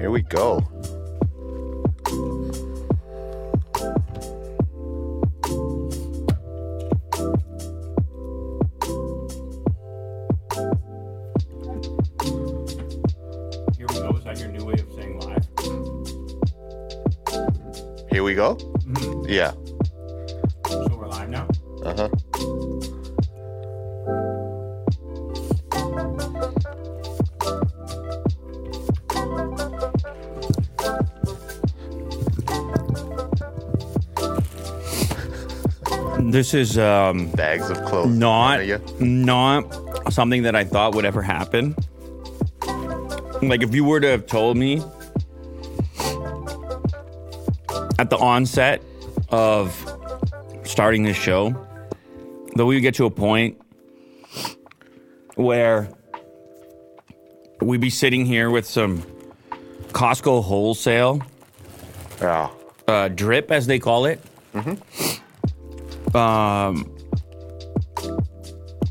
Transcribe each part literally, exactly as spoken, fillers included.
Here we go. Here we go? Mm-hmm. Yeah. So we're live now? Uh-huh. This is um, bags of clothes. Not, not something that I thought would ever happen. Like if you were to have told me at the onset of starting this show, that we would get to a point where we'd be sitting here with some Costco wholesale yeah. uh, drip, as they call it. Mm-hmm. Um,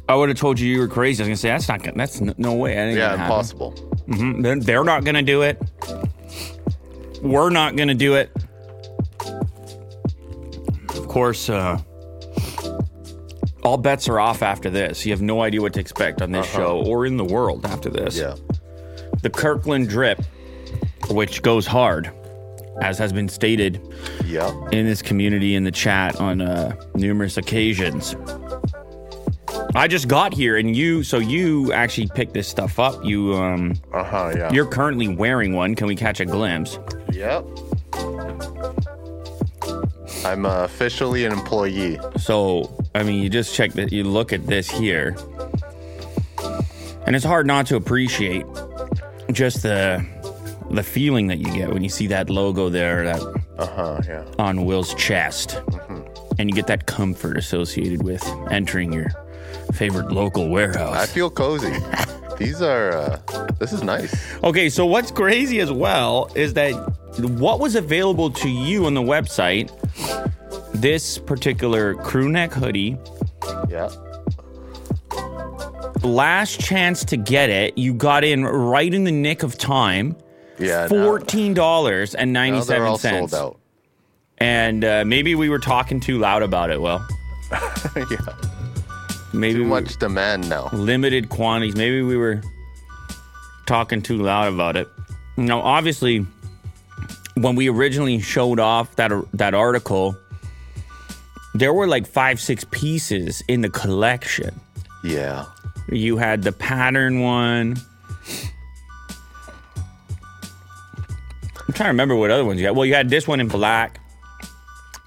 I would have told you you were crazy. I was gonna say that's not gonna, that's n- no way. That ain't yeah, impossible. Mm-hmm. They're, they're not gonna do it. We're not gonna do it. Of course, uh, all bets are off after this. You have no idea what to expect on this uh-huh. show or in the world after this. Yeah. The Kirkland drip, which goes hard, as has been stated yeah. in this community in the chat on uh, numerous occasions. I just got here, and you, so you actually picked this stuff up. You, um, uh-huh, yeah. You're currently wearing one. Can we catch a glimpse? Yep. I'm uh, officially an employee. So, I mean, you just check that. You look at this here, and it's hard not to appreciate just the the feeling that you get when you see that logo there, that uh-huh, yeah. on Will's chest, mm-hmm. and you get that comfort associated with entering your favorite local warehouse. I feel cozy. These are. Uh, this is nice. Okay, so what's crazy as well is that what was available to you on the website. This particular crew neck hoodie. Yeah. Last chance to get it. You got in right in the nick of time. Yeah. fourteen dollars and ninety-seven cents. Now they're all sold out. And uh, maybe we were talking too loud about it, Will. yeah. Maybe too much demand now. Limited quantities. Maybe we were talking too loud about it. Now, obviously, when we originally showed off that that article, there were like five, six pieces in the collection. Yeah. You had the pattern one. I'm trying to remember what other ones you had. Well, you had this one in black.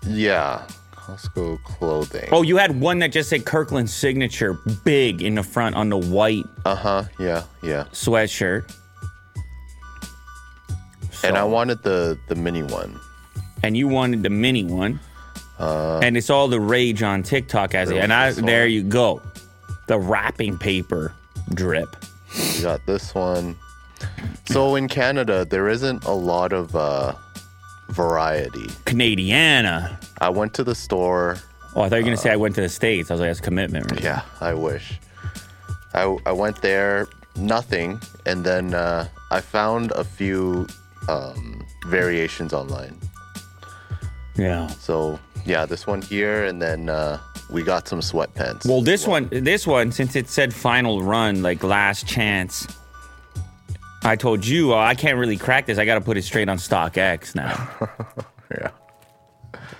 Yeah. Costco clothing. Oh, you had one that just said Kirkland Signature big in the front on the white. Uh-huh. Yeah. Yeah. Sweatshirt. So, and I wanted the, the mini one. And you wanted the mini one. Uh, and it's all the rage on TikTok as it. And I, there you go. The wrapping paper drip. You got this one. So in Canada, there isn't a lot of uh, variety. Canadiana. I went to the store. Oh, I thought you were going to uh, say I went to the States. I was like, that's commitment. Right? Yeah, I wish. I, I went there, nothing. And then uh, I found a few... Um, variations online. Yeah. So yeah, this one here, and then uh, we got some sweatpants. Well, this well. one, this one, since it said final run, like last chance. I told you uh, I can't really crack this. I got to put it straight on StockX now. yeah.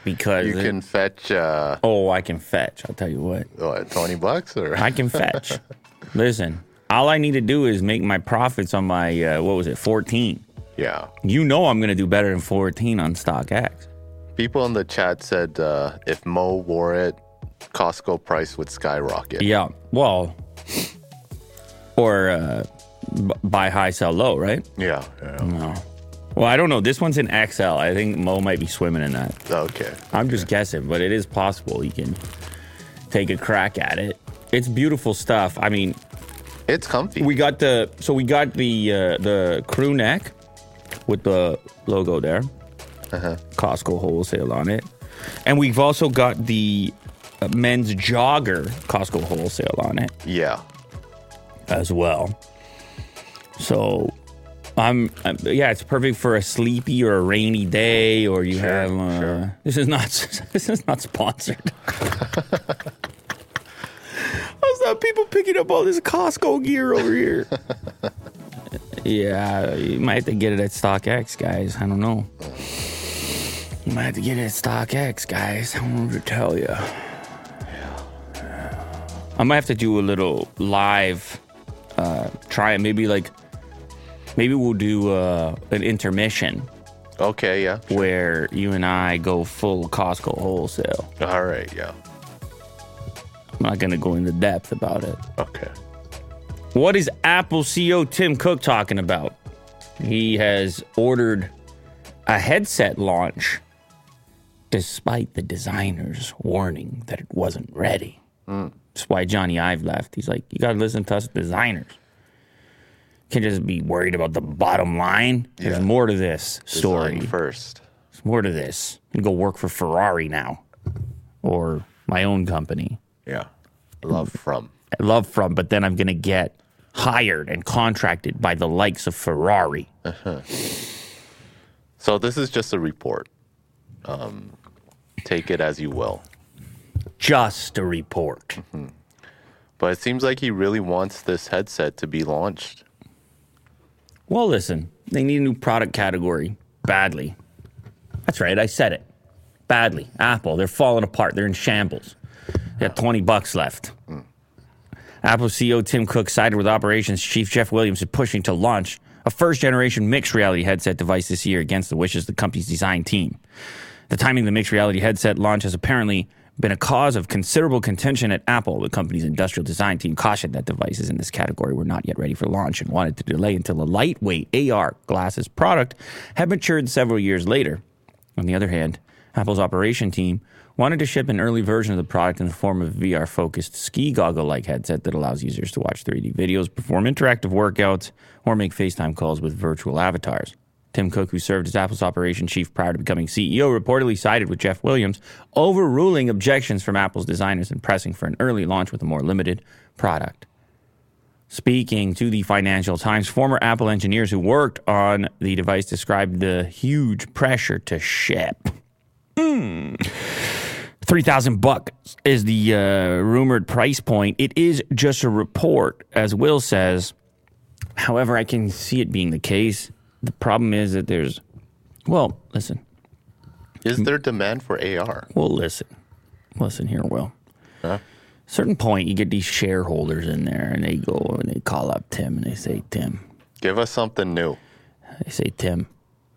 Because you can it, fetch. Uh, oh, I can fetch. I'll tell you what. What, twenty bucks or? I can fetch. Listen, all I need to do is make my profits on my uh, what was it, fourteen. Yeah. You know I'm going to do better than fourteen on StockX. People in the chat said uh, if Mo wore it, Costco price would skyrocket. Yeah. Well, or uh, b- buy high, sell low, right? Yeah. yeah. No. Well, I don't know. This one's in X L. I think Mo might be swimming in that. Okay. okay. I'm just guessing, but it is possible you can take a crack at it. It's beautiful stuff. I mean, it's comfy. We got the so we got the uh, the crew neck. With the logo there, uh-huh. Costco wholesale on it, and we've also got the men's jogger Costco wholesale on it. Yeah, as well. So I'm, I'm, yeah, it's perfect for a sleepy or a rainy day, or you sure, have. Uh, sure. This is not. This is not sponsored. How's that people picking up all this Costco gear over here? Yeah, you might have to get it at StockX, guys. I don't know. You might have to get it at StockX, guys. I don't know what to tell you. I might have to do a little live uh, try. Maybe like, maybe we'll do uh, an intermission. Okay, yeah. Sure. Where you and I go full Costco wholesale. All right, yeah. I'm not going to go into depth about it. Okay. What is Apple C E O Tim Cook talking about? He has ordered a headset launch despite the designer's warning that it wasn't ready. Mm. That's why Johnny Ive left. He's like, you got to listen to us designers. You can't just be worried about the bottom line. Yeah. There's more to this story. Design first. There's more to this. You can go work for Ferrari now or my own company. Yeah. Love from. I love from, but then I'm going to get hired and contracted by the likes of Ferrari. Uh-huh. So this is just a report. Um, take it as you will. Just a report. Mm-hmm. But it seems like he really wants this headset to be launched. Well, listen, they need a new product category badly. That's right. I said it. Badly. Apple, they're falling apart. They're in shambles. They got twenty bucks left. Mm. Apple C E O Tim Cook sided with operations chief Jeff Williams in pushing to launch a first-generation mixed reality headset device this year against the wishes of the company's design team. The timing of the mixed reality headset launch has apparently been a cause of considerable contention at Apple. The company's industrial design team cautioned that devices in this category were not yet ready for launch and wanted to delay until a lightweight A R glasses product had matured several years later. On the other hand, Apple's operation team wanted to ship an early version of the product in the form of a V R-focused ski goggle-like headset that allows users to watch three D videos, perform interactive workouts, or make FaceTime calls with virtual avatars. Tim Cook, who served as Apple's operation chief prior to becoming C E O, reportedly sided with Jeff Williams, overruling objections from Apple's designers and pressing for an early launch with a more limited product. Speaking to the Financial Times, former Apple engineers who worked on the device described the huge pressure to ship. Mm. three thousand bucks is the uh, rumored price point. It is just a report, as Will says. However, I can see it being the case. The problem is that there's, well, listen. Is there demand for A R? Well, listen. Listen here, Will. Huh? Certain point, you get these shareholders in there, and they go and they call up Tim, and they say, Tim. Give us something new. They say, Tim,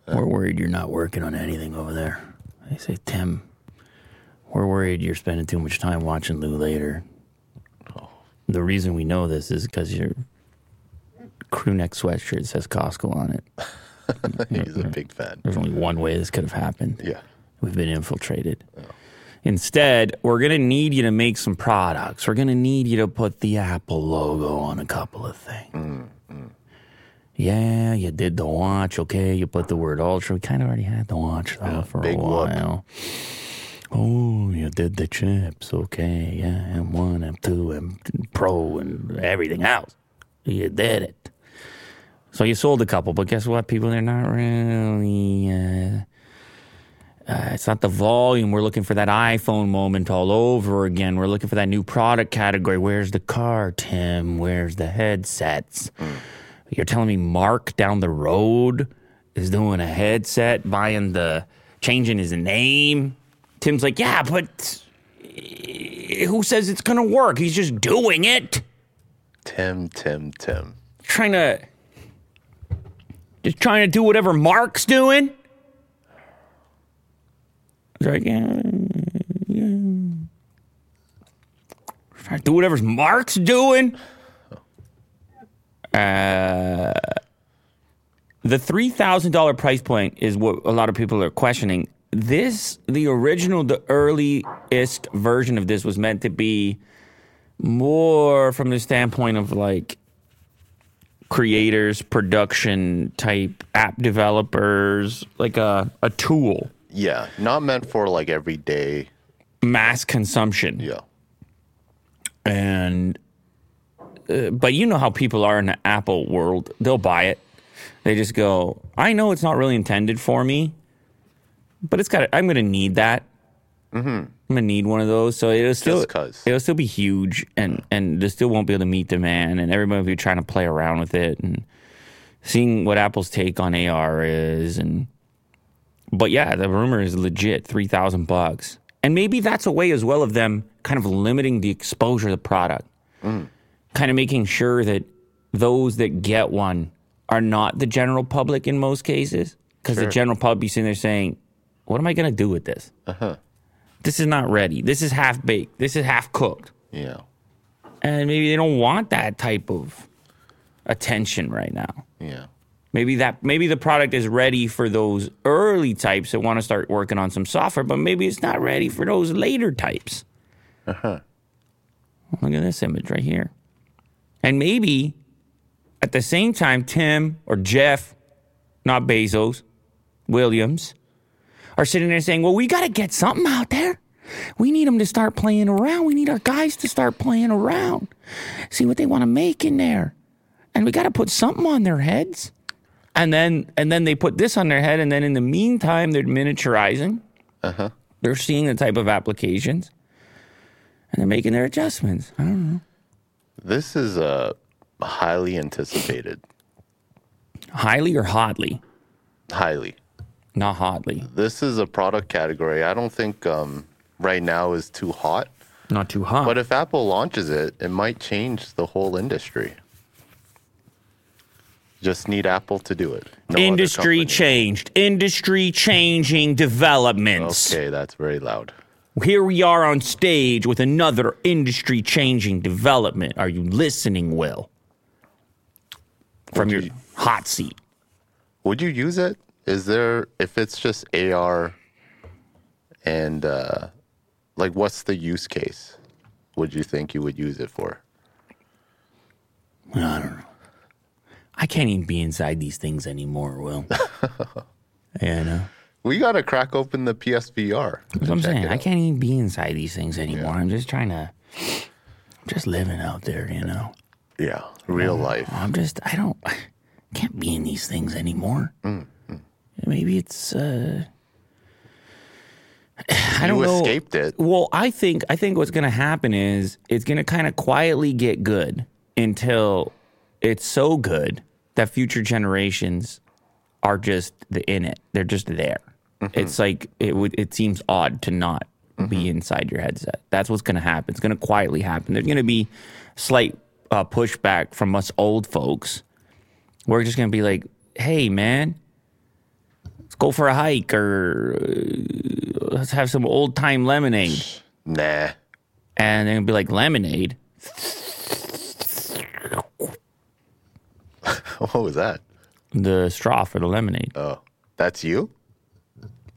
huh? We're worried you're not working on anything over there. They say, Tim, we're worried you're spending too much time watching Lou later. Oh. The reason we know this is because your crew neck sweatshirt says Costco on it. He's a big fan. There's only one way this could have happened. Yeah. We've been infiltrated. Oh. Instead, we're going to need you to make some products. We're going to need you to put the Apple logo on a couple of things. Mm, mm. Yeah, you did the watch, okay? You put the word ultra. We kind of already had the watch though, yeah, for a while. Whoop. Oh, you did the chips, okay? Yeah, M one, M two, M two Pro, and everything else. You did it. So you sold a couple, but guess what, people? They're not really. Uh, uh, it's not the volume. We're looking for that iPhone moment all over again. We're looking for that new product category. Where's the car, Tim? Where's the headsets? Mm. You're telling me Mark down the road is doing a headset, buying the, changing his name? Tim's like, yeah, but who says it's going to work? He's just doing it. Tim, Tim, Tim. Trying to, just trying to do whatever Mark's doing. He's like, yeah, yeah. Trying to do whatever Mark's doing. Uh, the three thousand dollars price point is what a lot of people are questioning. This, the original, the earliest version of this was meant to be more from the standpoint of like creators, production type app developers, like a, a tool. Yeah, not meant for like everyday mass consumption. Yeah. And... Uh, but you know how people are in the Apple world. They'll buy it. They just go, I know it's not really intended for me, but it's got. I'm going to need that. Mm-hmm. I'm going to need one of those. So it'll still, it'll still be huge, and, and they still won't be able to meet demand, and everybody will be trying to play around with it and seeing what Apple's take on A R is. And But yeah, the rumor is legit, three thousand bucks. And maybe that's a way as well of them kind of limiting the exposure of the product. Mm. Kind of making sure that those that get one are not the general public in most cases. Because sure. The general public be sitting there saying, what am I going to do with this? Uh-huh. This is not ready. This is half-baked. This is half-cooked. Yeah. And maybe they don't want that type of attention right now. Yeah. Maybe that maybe the product is ready for those early types that want to start working on some software, but maybe it's not ready for those later types. Uh-huh. Look at this image right here. And maybe at the same time, Tim or Jeff, not Bezos, Williams, are sitting there saying, well, we got to get something out there. We need them to start playing around. We need our guys to start playing around. See what they want to make in there. And we got to put something on their heads. And then and then they put this on their head, and then in the meantime, they're miniaturizing. Uh-huh. They're seeing the type of applications, and they're making their adjustments. I don't know. This is uh, highly anticipated. Highly or hotly? Highly. Not hotly. This is a product category I don't think um, right now is too hot. Not too hot. But if Apple launches it, it might change the whole industry. Just need Apple to do it. No Industry changed. Industry changing developments. Okay, that's very loud. Here we are on stage with another industry changing development. Are you listening, Will? From your hot seat. Would you use it? Is there, if it's just A R and uh, like what's the use case? Would you think you would use it for? I don't know. I can't even be inside these things anymore, Will. Yeah, I know. We got to crack open the P S V R. That's what I'm saying. I can't even be inside these things anymore. Yeah. I'm just trying to, I'm just living out there, you know? Yeah, real life. I'm just, I don't, I can't be in these things anymore. Mm-hmm. Maybe it's, uh, I don't know. You escaped it. Well, I think, I think what's going to happen is it's going to kind of quietly get good until it's so good that future generations are just in it. They're just there. Mm-hmm. It's like it would. It seems odd to not mm-hmm. be inside your headset. That's what's going to happen. It's going to quietly happen. There's going to be slight uh, pushback from us old folks. We're just going to be like, hey, man, let's go for a hike or uh, let's have some old time lemonade. Nah. And they're going to be like, lemonade? What was that? The straw for the lemonade. Oh, that's you?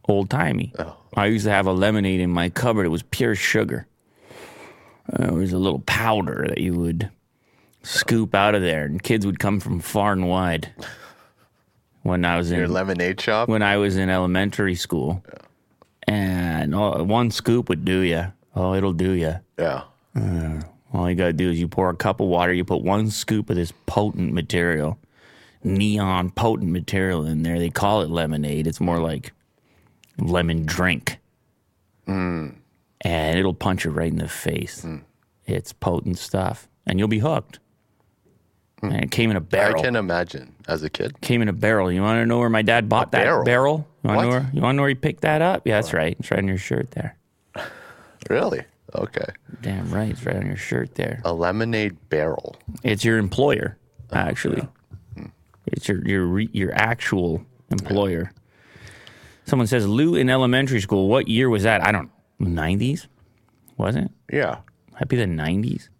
Old timey. Oh. I used to have a lemonade in my cupboard. It was pure sugar. Uh, it was a little powder that you would scoop out of there, and kids would come from far and wide. When I was in your lemonade shop? When I was in elementary school. Yeah. And oh, one scoop would do ya. Oh, it'll do ya. Yeah. Uh, All you got to do is you pour a cup of water, you put one scoop of this potent material, neon potent material in there. They call it lemonade. It's more like lemon drink. Mm. And it'll punch you right in the face. Mm. It's potent stuff. And you'll be hooked. Mm. And it came in a barrel. I can imagine as a kid. Came in a barrel. You want to know where my dad bought a that barrel? barrel? You want to know, know where he picked that up? Yeah, that's right. It's right on your shirt there. Really? Okay. Damn right. It's right on your shirt there. A lemonade barrel. It's your employer, actually. Oh, yeah. It's your your re, your actual employer. Yeah. Someone says, Lou in elementary school, what year was that? I don't know. nineties? Was it? Yeah. I'd be the nineties?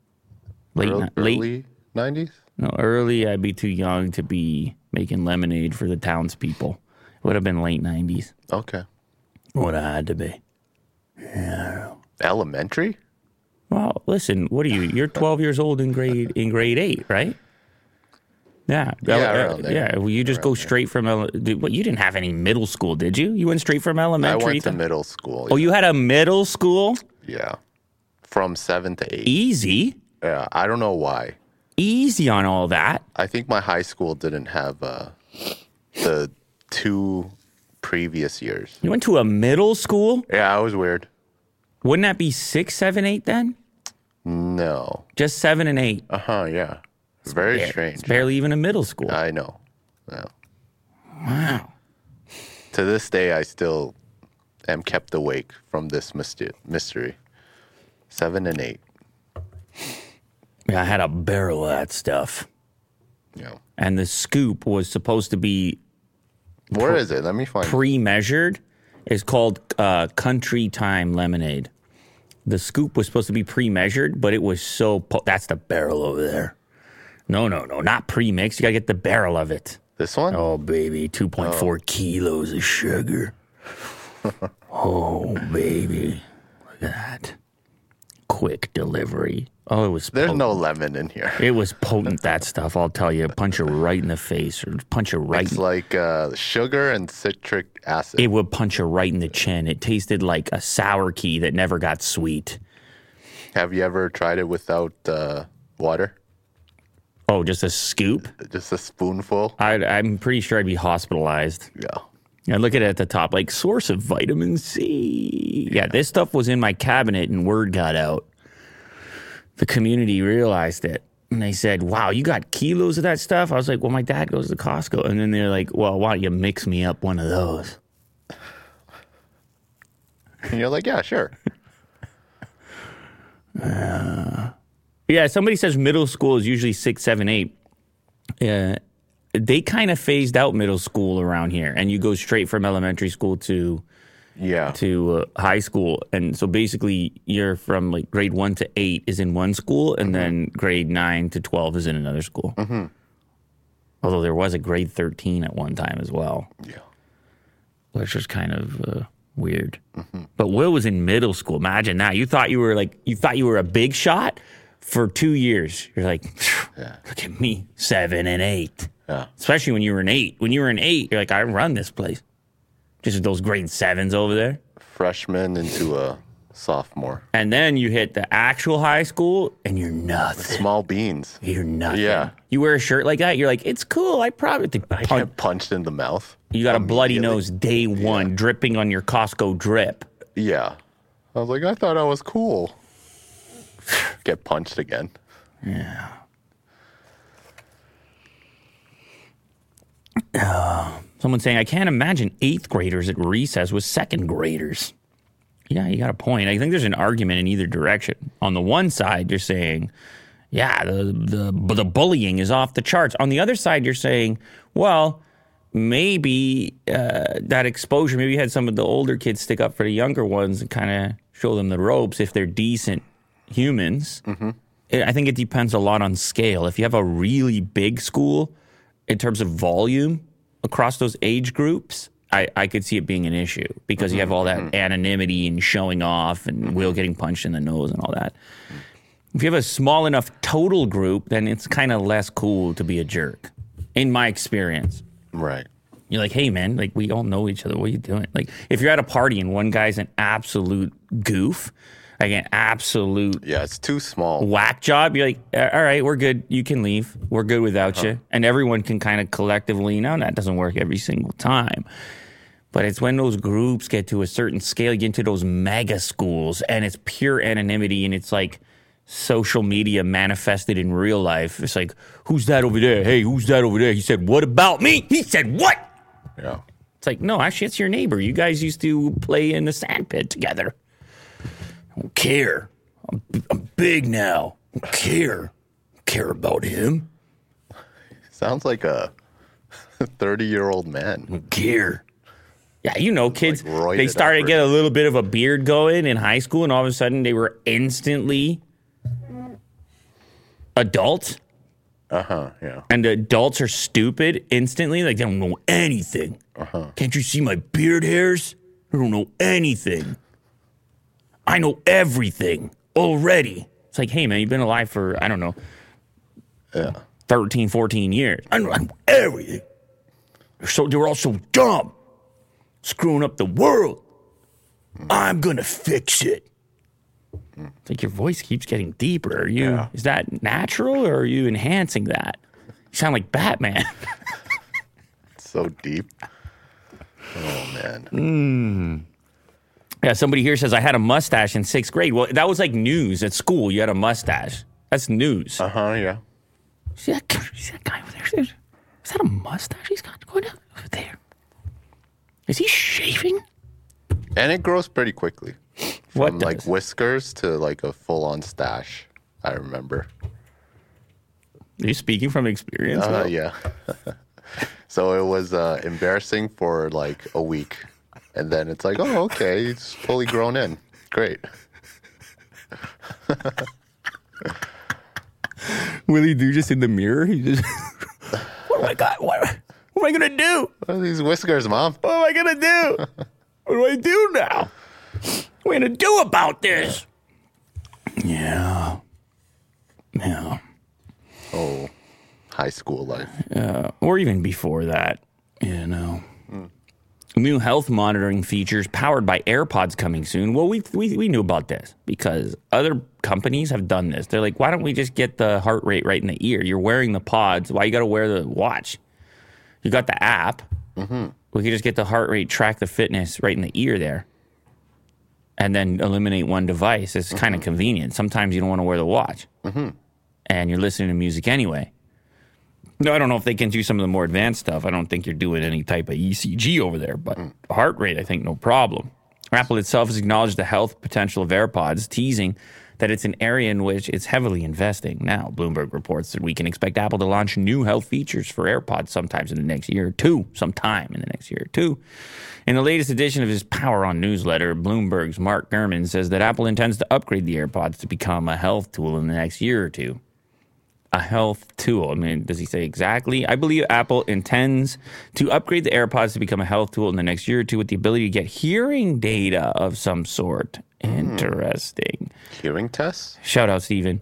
Late, early, late early nineties? No, early I'd be too young to be making lemonade for the townspeople. It would have been late nineties. Okay. Would have had to be. Yeah. Elementary? Well, listen, what are you? You're twelve years old in grade in grade eight, right? Yeah. Yeah, ele- around there. Yeah. Well, you just around go straight there. from ele- Well, you didn't have any middle school, did you? You went straight from elementary? I went to th- middle school. Yeah. Oh, you had a middle school? Yeah. From seven to eight. Easy. Yeah, I don't know why. Easy on all that. I think my high school didn't have uh, the two previous years. You went to a middle school? Yeah, I was weird. Wouldn't that be six, seven, eight then? No. Just seven and eight. Uh-huh, yeah. It's very ba- strange. It's barely even a middle school. I know. Yeah. Wow. To this day, I still am kept awake from this mystery. Seven and eight. I had a barrel of that stuff. Yeah. And the scoop was supposed to be... Where pre- is it? Let me find it. Pre-measured. It's called uh, Country Time Lemonade. The scoop was supposed to be pre-measured, but it was so... Po- That's the barrel over there. No, no, no. Not pre-mixed. You got to get the barrel of it. This one? Oh, baby. two point four oh. kilos of sugar. Oh, baby. Look at that. Quick delivery. Oh, it was. There's potent. No lemon in here. It was potent, that stuff. I'll tell you, punch you right in the face, or punch you right. It's in... like uh, sugar and citric acid. It would punch you right in the chin. It tasted like a sour key that never got sweet. Have you ever tried it without uh, water? Oh, just a scoop, just a spoonful. I'd, I'm pretty sure I'd be hospitalized. Yeah. I look at it at the top, like source of vitamin C. Yeah, yeah, this stuff was in my cabinet, and word got out. The community realized it, and they said, wow, you got kilos of that stuff? I was like, well, my dad goes to Costco. And then they're like, well, why don't you mix me up one of those? And you're like, yeah, sure. uh, yeah, somebody says middle school is usually six, seven, eight. Yeah, uh, they kind of phased out middle school around here, and you go straight from elementary school to... Yeah. To uh, high school. And so basically you're from like grade one to eight is in one school, and mm-hmm. then grade nine to twelve is in another school. Mm-hmm. Although there was a grade thirteen at one time as well. Yeah. Which is kind of uh, weird. Mm-hmm. But Will was in middle school. Imagine that. You thought you were like, you thought you were a big shot for two years. You're like, yeah. Look at me, seven and eight. Yeah. Especially when you were an eight. When you were an eight, you're like, I run this place. Just those grade sevens over there. Freshman into a sophomore. And then you hit the actual high school, and you're nothing. With small beans. You're nothing. Yeah. You wear a shirt like that, you're like, it's cool. I probably think I get punched in the mouth. You got a bloody nose day one, yeah. dripping on your Costco drip. Yeah. I was like, I thought I was cool. Get punched again. Yeah. Oh. Someone saying, I can't imagine eighth graders at recess with second graders. Yeah, you got a point. I think there's an argument in either direction. On the one side, you're saying, yeah, the the, the bullying is off the charts. On the other side, you're saying, well, maybe uh, that exposure, maybe you had some of the older kids stick up for the younger ones and kind of show them the ropes if they're decent humans. Mm-hmm. It, I think it depends a lot on scale. If you have a really big school in terms of volume, across those age groups, I, I could see it being an issue because mm-hmm, you have all that mm-hmm. anonymity and showing off and mm-hmm. Will getting punched in the nose and all that. If you have a small enough total group, then it's kind of less cool to be a jerk, in my experience. Right. You're like, hey, man, like we all know each other. What are you doing? Like if you're at a party and one guy's an absolute goof, like an absolute yeah, it's too small whack job. You're like, all right, we're good. You can leave. We're good without uh-huh. you. And everyone can kind of collectively, no, that doesn't work every single time. But it's when those groups get to a certain scale, you get into those mega schools, and it's pure anonymity, and it's like social media manifested in real life. It's like, who's that over there? Hey, who's that over there? He said, what about me? He said, what? Yeah. It's like, no, actually, it's your neighbor. You guys used to play in the sand pit together. Don't care. I'm, I'm big now. Don't care. Don't care about him. Sounds like a thirty-year-old man. Don't care. Yeah, you know, kids, like they started to get a little bit of a beard going in high school, and all of a sudden they were instantly adult. Uh-huh, yeah. And the adults are stupid instantly. Like, they don't know anything. Uh-huh. Can't you see my beard hairs? I don't know anything. I know everything already. It's like, hey, man, you've been alive for, I don't know, yeah. thirteen, fourteen years. I know, I know everything. They're, so, they're all so dumb, screwing up the world. Mm. I'm going to fix it. Mm. It's like your voice keeps getting deeper. Are you, yeah. Is that natural, or are you enhancing that? You sound like Batman. So deep. Oh, man. Mm. Yeah, somebody here says, I had a mustache in sixth grade. Well, that was like news at school. You had a mustache. That's news. Uh-huh, yeah. See that, see that guy over there? Is that a mustache he's got going on over there? Is he shaving? And it grows pretty quickly. From what does? Like whiskers to like a full-on stash, I remember. Are you speaking from experience? Uh, yeah. So it was uh, embarrassing for like a week. And then it's like, oh, okay, it's fully grown in. Great. Will he do just in the mirror? He just, what am I got? What, what am I gonna do? What are these whiskers, Mom? What am I gonna do? What do I do now? What am I gonna do about this? Yeah. Yeah. Oh, high school life. Uh, or even before that, you know. Mm. New health monitoring features powered by AirPods coming soon. Well, we, we we knew about this because other companies have done this. They're like, why don't we just get the heart rate right in the ear? You're wearing the pods. Why you got to wear the watch? You got the app. Mm-hmm. We could just get the heart rate, track the fitness right in the ear there, and then eliminate one device. It's mm-hmm. kind of convenient. Sometimes you don't want to wear the watch. Mm-hmm. And you're listening to music anyway. No, I don't know if they can do some of the more advanced stuff. I don't think you're doing any type of E C G over there, but mm. heart rate, I think, no problem. Apple itself has acknowledged the health potential of AirPods, teasing that it's an area in which it's heavily investing. Now, Bloomberg reports that we can expect Apple to launch new health features for AirPods sometimes in the next year or two, sometime in the next year or two. In the latest edition of his Power On newsletter, Bloomberg's Mark Gurman says that Apple intends to upgrade the AirPods to become a health tool in the next year or two. A health tool. I mean, does he say exactly? I believe Apple intends to upgrade the AirPods to become a health tool in the next year or two with the ability to get hearing data of some sort. Mm. Interesting. Hearing tests? Shout out, Steven.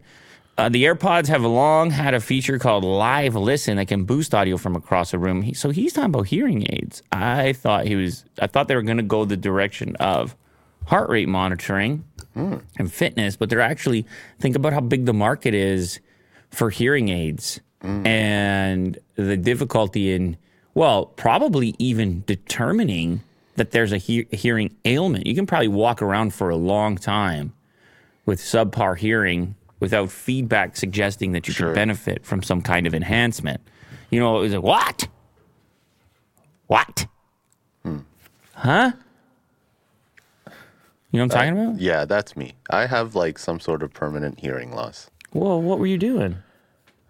Uh, the AirPods have long had a feature called Live Listen that can boost audio from across a room. He, so he's talking about hearing aids. I thought he was, I thought they were going to go the direction of heart rate monitoring mm. and fitness, but they're actually, think about how big the market is for hearing aids mm. and the difficulty in, well, probably even determining that there's a he- hearing ailment. You can probably walk around for a long time with subpar hearing without feedback suggesting that you sure. could benefit from some kind of enhancement. You know, it was like, what? What? Hmm. Huh? You know what I'm uh, talking about? Yeah, that's me. I have like some sort of permanent hearing loss. Well, what were you doing?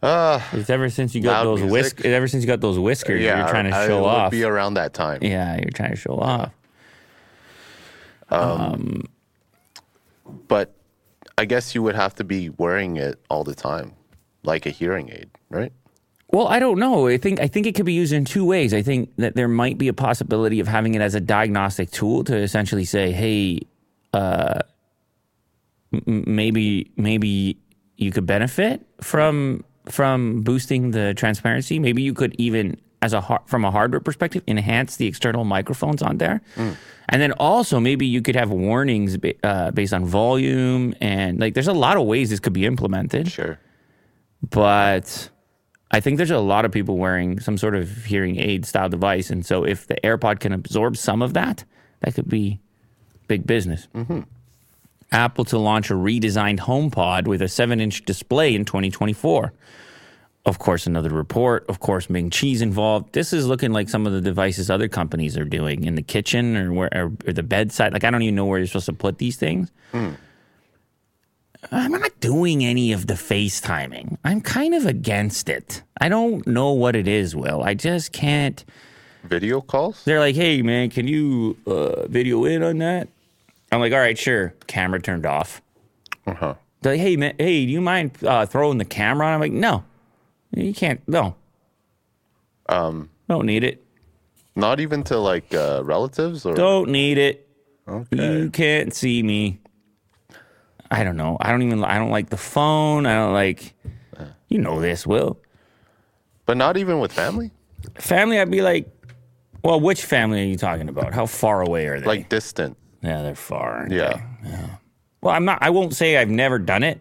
Uh, it's ever since you got those whisk- Ever since you got those whiskers, yeah, you're trying to show I, I off. Be around that time. Yeah, you're trying to show off. Um, um, but I guess you would have to be wearing it all the time, like a hearing aid, right? Well, I don't know. I think I think it could be used in two ways. I think that there might be a possibility of having it as a diagnostic tool to essentially say, "Hey, uh, m- maybe, maybe." You could benefit from from boosting the transparency. Maybe you could even, as a har- from a hardware perspective, enhance the external microphones on there. Mm. And then also maybe you could have warnings ba- uh, based on volume. And like there's a lot of ways this could be implemented. Sure. But I think there's a lot of people wearing some sort of hearing aid style device. And so if the AirPod can absorb some of that, that could be big business. Mm-hmm. Apple to launch a redesigned HomePod with a seven-inch display in twenty twenty-four. Of course, another report. Of course, Ming Chi's involved. This is looking like some of the devices other companies are doing in the kitchen or where or, or the bedside. Like, I don't even know where you're supposed to put these things. Mm. I'm not doing any of the FaceTiming. I'm kind of against it. I don't know what it is, Will. I just can't. Video calls? They're like, hey, man, can you uh, video in on that? I'm like, all right, sure. Camera turned off. Uh-huh. They're like, hey, man, hey, do you mind uh, throwing the camera on? I'm like, no. You can't. No. Um. Don't need it. Not even to, like, uh, relatives? Or Don't need it. Okay. You can't see me. I don't know. I don't even, I don't like the phone. I don't like, you know this, Will. But not even with family? Family, I'd be like, well, which family are you talking about? How far away are they? Like distant. Yeah, they're far. Yeah. yeah. Well, I'm not, I won't say I've never done it,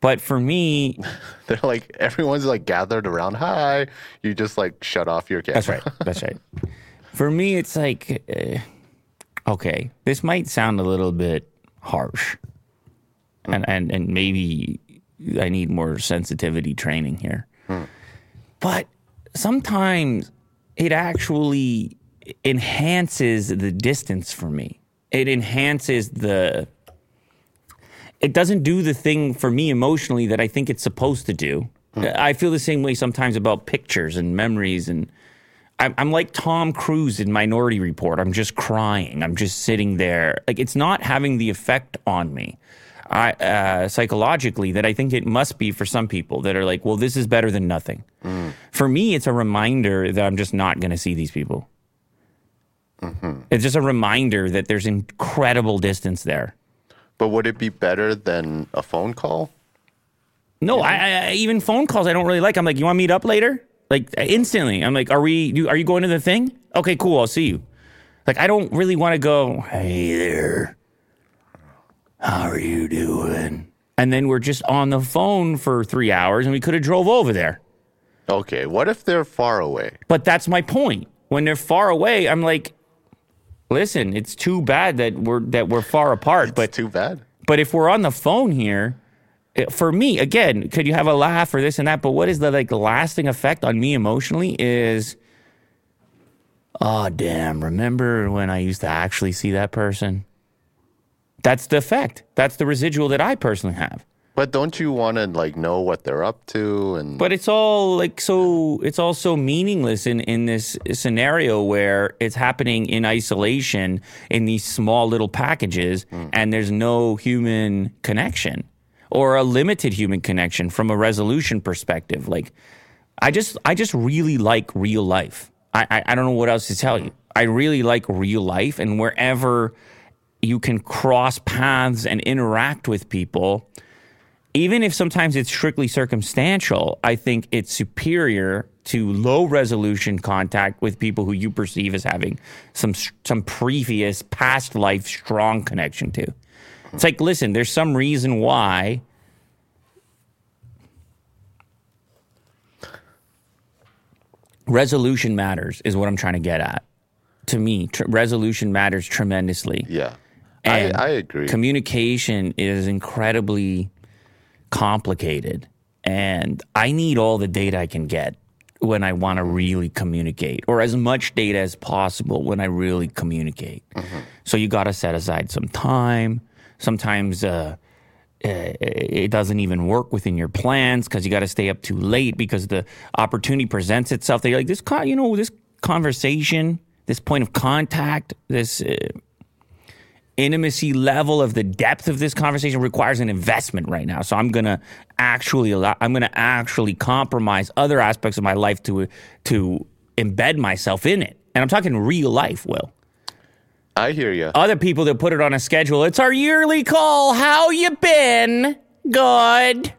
But for me, they're like, everyone's like gathered around. Hi. You just like shut off your camera. That's right. That's right. For me, it's like, uh, okay, this might sound a little bit harsh, mm. and, and, and maybe I need more sensitivity training here. Mm. But sometimes it actually enhances the distance for me. It enhances the... It doesn't do the thing for me emotionally that I think it's supposed to do. Mm. I feel the same way sometimes about pictures and memories. And I'm, I'm like Tom Cruise in Minority Report. I'm just crying. I'm just sitting there. Like, it's not having the effect on me I, uh, psychologically that I think it must be for some people that are like, well, this is better than nothing. Mm. For me, it's a reminder that I'm just not going to see these people. Mm-hmm. It's just a reminder that there's incredible distance there. But would it be better than a phone call? No, I, I, even phone calls I don't really like. I'm like, you want to meet up later? Like instantly. I'm like, are we? You, are you going to the thing? Okay, cool. I'll see you. Like, I don't really want to go, hey there, how are you doing? And then we're just on the phone for three hours and we could have drove over there. Okay, what if they're far away? But that's my point. When they're far away, I'm like, listen, it's too bad that we're that we're far apart. It's but too bad. But if we're on the phone here, it, for me, again, could you have a laugh or this and that? But what is the like lasting effect on me emotionally is, oh, damn, remember when I used to actually see that person? That's the effect. That's the residual that I personally have. But don't you want to like know what they're up to? And but it's all like so it's all so meaningless in, in this scenario where it's happening in isolation in these small little packages mm. and there's no human connection or a limited human connection from a resolution perspective. Like I just I just really like real life. I, I, I don't know what else to tell you. I really like real life, and wherever you can cross paths and interact with people, even if sometimes it's strictly circumstantial, I think it's superior to low-resolution contact with people who you perceive as having some some previous past life strong connection to. It's like, listen, there's some reason why. Resolution matters is what I'm trying to get at. To me, tr- resolution matters tremendously. Yeah, and I, I agree. Communication is incredibly... complicated, and I need all the data I can get when I want to really communicate, or as much data as possible when I really communicate. Mm-hmm. So you got to set aside some time. Sometimes uh, it doesn't even work within your plans because you got to stay up too late because the opportunity presents itself. They're like, this, con- you know, this conversation, this point of contact, this uh, intimacy level of the depth of this conversation requires an investment right now. So I'm going to actually allow, I'm going to actually compromise other aspects of my life to to embed myself in it. And I'm talking real life, Will. I hear you. Other people that put it on a schedule, it's our yearly call. How you been? Good.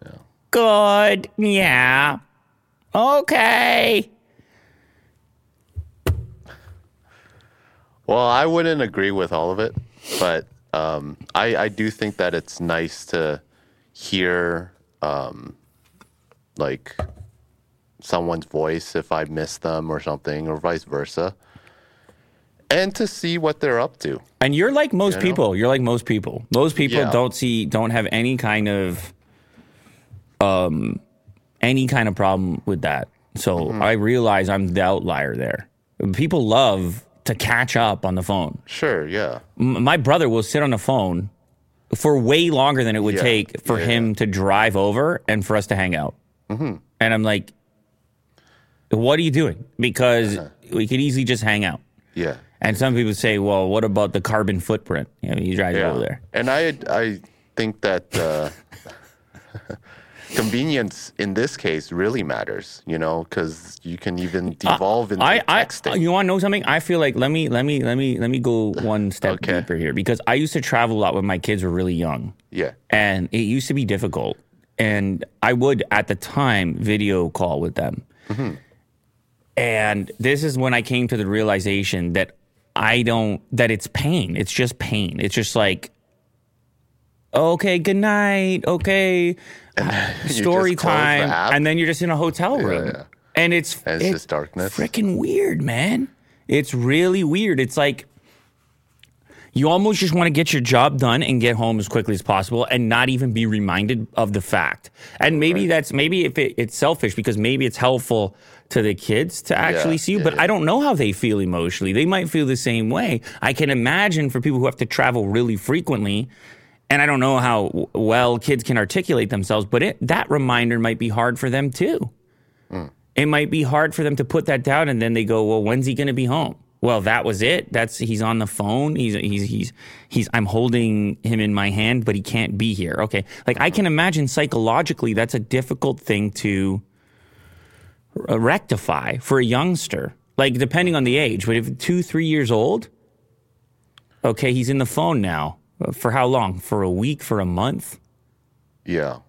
Yeah. Good. Yeah. Okay. Well, I wouldn't agree with all of it, but um, I, I do think that it's nice to hear um, like someone's voice if I miss them or something, or vice versa, and to see what they're up to. And you're like most you know? people. You're like most people. Most people yeah. don't see, don't have any kind of, um, any kind of problem with that. So mm-hmm. I realize I'm the outlier there. People love to catch up on the phone. Sure, yeah. M- my brother will sit on the phone for way longer than it would yeah, take for yeah, him yeah. to drive over and for us to hang out. Mm-hmm. And I'm like, what are you doing? Because uh-huh. we could easily just hang out. Yeah. And some people say, well, what about the carbon footprint? You know, he drives yeah. over there. And I, I think that uh, convenience in this case really matters, you know, because you can even devolve uh, into I, texting. I, you want to know something? I feel like let me let me let me let me go one step okay. deeper here, because I used to travel a lot when my kids were really young. Yeah, and it used to be difficult, and I would at the time video call with them, mm-hmm. and this is when I came to the realization that I don't that it's pain. It's just pain. It's just like okay, good night, okay, story time, and then you're just in a hotel room, yeah, yeah. and it's and it's, it's just darkness. Freaking weird, man. It's really weird. It's like you almost just want to get your job done and get home as quickly as possible, and not even be reminded of the fact. And maybe right. that's maybe if it, it's selfish because maybe it's helpful to the kids to actually yeah, see you, yeah, but yeah. I don't know how they feel emotionally. They might feel the same way. I can imagine for people who have to travel really frequently. And I don't know how well kids can articulate themselves, but it, that reminder might be hard for them too. Mm. It might be hard for them to put that down, and then they go, "Well, when's he going to be home?" Well, that was it. That's he's on the phone. He's he's he's he's. I'm holding him in my hand, but he can't be here. Okay, like mm-hmm. I can imagine psychologically, that's a difficult thing to r- rectify for a youngster. Like depending on the age, but if two, three years old, okay, he's in the phone now. For how long? For a week? For a month? Yeah.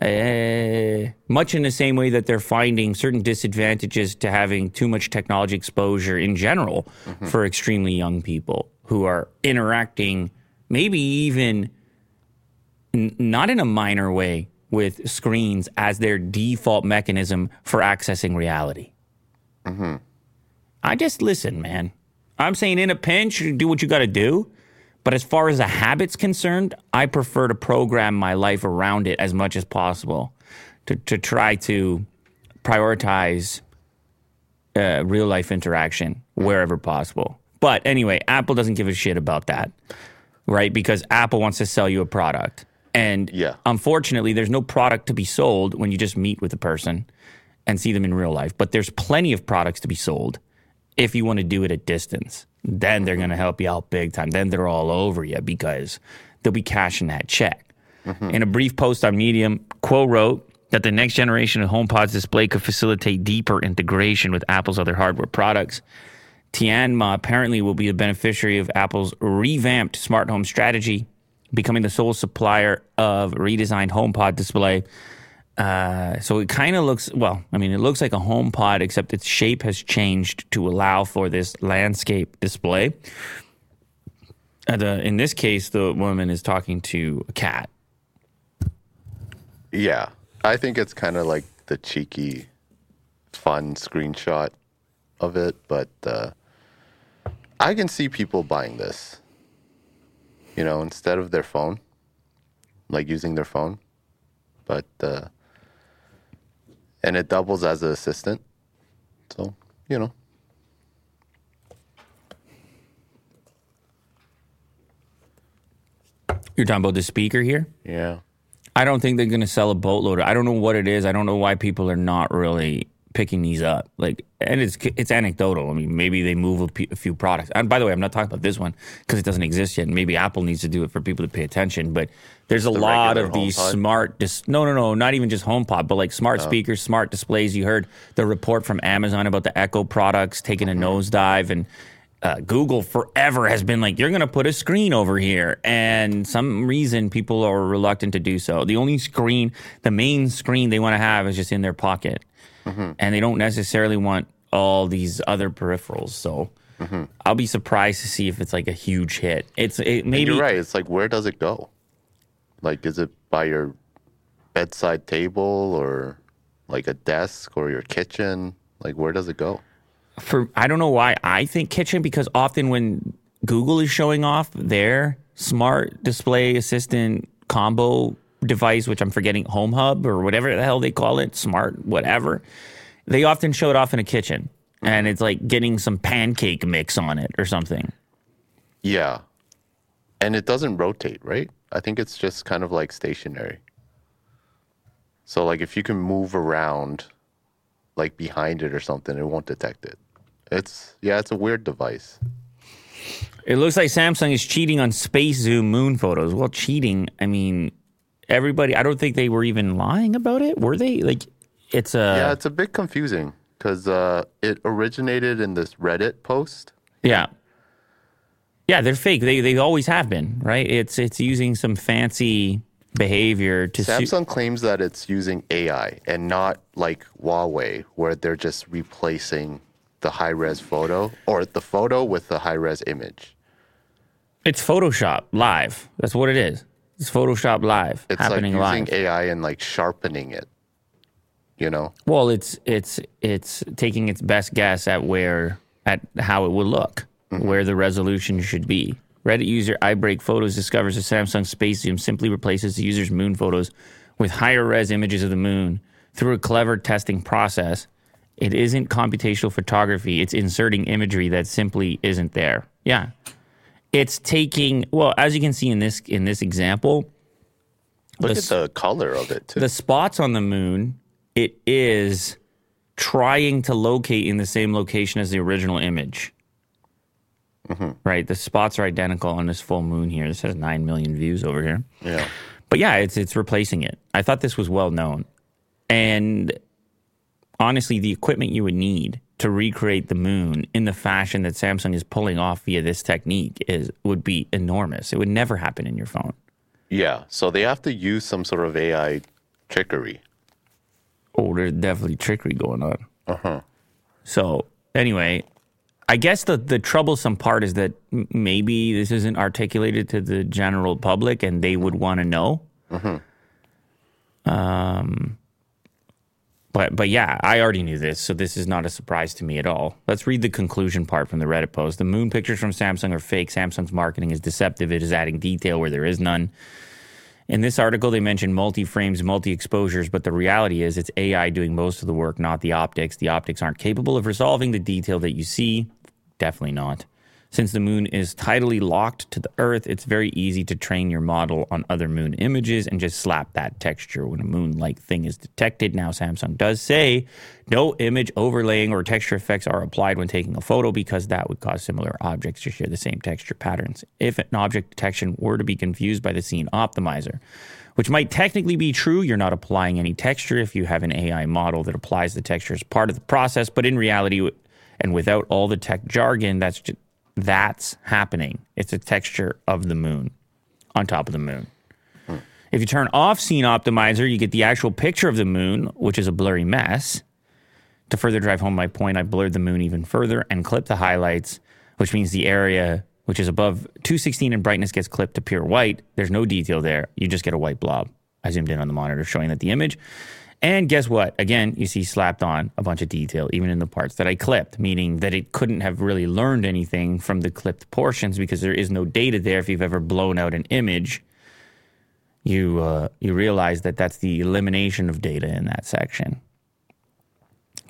Uh, much in the same way that they're finding certain disadvantages to having too much technology exposure in general mm-hmm. for extremely young people who are interacting maybe even n- not in a minor way with screens as their default mechanism for accessing reality. Mm-hmm. I just listen, man. I'm saying in a pinch, do what you got to do. But as far as a habit's concerned, I prefer to program my life around it as much as possible to, to try to prioritize uh, real life interaction wherever possible. But anyway, Apple doesn't give a shit about that, right? Because Apple wants to sell you a product. And yeah. unfortunately, there's no product to be sold when you just meet with a person and see them in real life. But there's plenty of products to be sold if you want to do it at distance. Then they're going to help you out big time. Then they're all over you because they'll be cashing that check. Mm-hmm. In a brief post on Medium, Quo wrote that the next generation of HomePod's display could facilitate deeper integration with Apple's other hardware products. Tianma apparently will be the beneficiary of Apple's revamped smart home strategy, becoming the sole supplier of redesigned HomePod display. Uh, so it kind of looks, well, I mean, it looks like a HomePod, except its shape has changed to allow for this landscape display. Uh, the, in this case, the woman is talking to a cat. Yeah, I think it's kind of like the cheeky, fun screenshot of it, but uh, I can see people buying this, you know, instead of their phone, like using their phone, but... Uh, And it doubles as an assistant. So, you know. You're talking about the speaker here? Yeah. I don't think they're going to sell a boatload. I don't know what it is. I don't know why people are not really picking these up. Like, and it's it's anecdotal. I mean, maybe they move a, p- a few products. And by the way, I'm not talking about this one because it doesn't exist yet. Maybe Apple needs to do it for people to pay attention. But there's a the lot of these HomePod? smart, dis- no, no, no, not even just HomePod, but like smart oh. speakers, smart displays. You heard the report from Amazon about the Echo products taking mm-hmm. a nosedive, and uh, Google forever has been like, you're going to put a screen over here. And some reason people are reluctant to do so. The only screen, the main screen they want to have is just in their pocket. Mm-hmm. And they don't necessarily want all these other peripherals. So mm-hmm. I'll be surprised to see if it's like a huge hit. It's it maybe and you're right. It's like, where does it go? Like, is it by your bedside table or like a desk or your kitchen? Like, where does it go? For I don't know why I think kitchen, because often when Google is showing off their smart display assistant combo device, which I'm forgetting, Home Hub or whatever the hell they call it, smart whatever, they often show it off in a kitchen, and it's like getting some pancake mix on it or something. Yeah, and it doesn't rotate, right? I think it's just kind of like stationary. So like if you can move around like behind it or something, it won't detect it. It's yeah, it's a weird device. It looks like Samsung is cheating on space zoom moon photos. Well, cheating, I mean, everybody, I don't think they were even lying about it. Were they? Like, it's a... Yeah, it's a bit confusing because uh, it originated in this Reddit post. Yeah. Yeah, they're fake. They they always have been, right? It's it's using some fancy behavior to... Samsung su- claims that it's using A I and not like Huawei, where they're just replacing the high-res photo or the photo with the high-res image. It's Photoshop Live. That's what it is. It's Photoshop Live. It's happening like using live. A I and like sharpening it, you know? Well, it's it's it's taking its best guess at where, at how it will look, mm-hmm. where the resolution should be. Reddit user iBreakPhotos discovers the Samsung Space Zoom simply replaces the user's moon photos with higher res images of the moon through a clever testing process. It isn't computational photography. It's inserting imagery that simply isn't there. Yeah. It's taking, well, as you can see in this in this example. Look the, at the color of it, too. The spots on the moon, it is trying to locate in the same location as the original image. Mm-hmm. Right? The spots are identical on this full moon here. This has nine million views over here. Yeah. But yeah, it's it's replacing it. I thought this was well known. And honestly, the equipment you would need to recreate the moon in the fashion that Samsung is pulling off via this technique is would be enormous. It would never happen in your phone. Yeah, so they have to use some sort of A I trickery. Oh, there's definitely trickery going on. Uh-huh. So anyway, I guess the, the troublesome part is that maybe this isn't articulated to the general public and they would want to know. Mm-hmm. Um... But but yeah, I already knew this, so this is not a surprise to me at all. Let's read the conclusion part from the Reddit post. The moon pictures from Samsung are fake. Samsung's marketing is deceptive. It is adding detail where there is none. In this article, they mention multi-frames, multi-exposures, but the reality is it's A I doing most of the work, not the optics. The optics aren't capable of resolving the detail that you see. Definitely not. Since the moon is tidally locked to the Earth, it's very easy to train your model on other moon images and just slap that texture when a moon-like thing is detected. Now, Samsung does say no image overlaying or texture effects are applied when taking a photo because that would cause similar objects to share the same texture patterns if an object detection were to be confused by the scene optimizer, which might technically be true. You're not applying any texture if you have an A I model that applies the texture as part of the process, but in reality, and without all the tech jargon, that's just That's happening. It's a texture of the moon, on top of the moon. Hmm. If you turn off Scene Optimizer, you get the actual picture of the moon, which is a blurry mess. To further drive home my point, I blurred the moon even further and clipped the highlights, which means the area, which is above two sixteen in brightness, gets clipped to pure white. There's no detail there. You just get a white blob. I zoomed in on the monitor showing that the image. And guess what? Again, you see slapped on a bunch of detail, even in the parts that I clipped, meaning that it couldn't have really learned anything from the clipped portions because there is no data there. If you've ever blown out an image, you uh, you realize that that's the elimination of data in that section.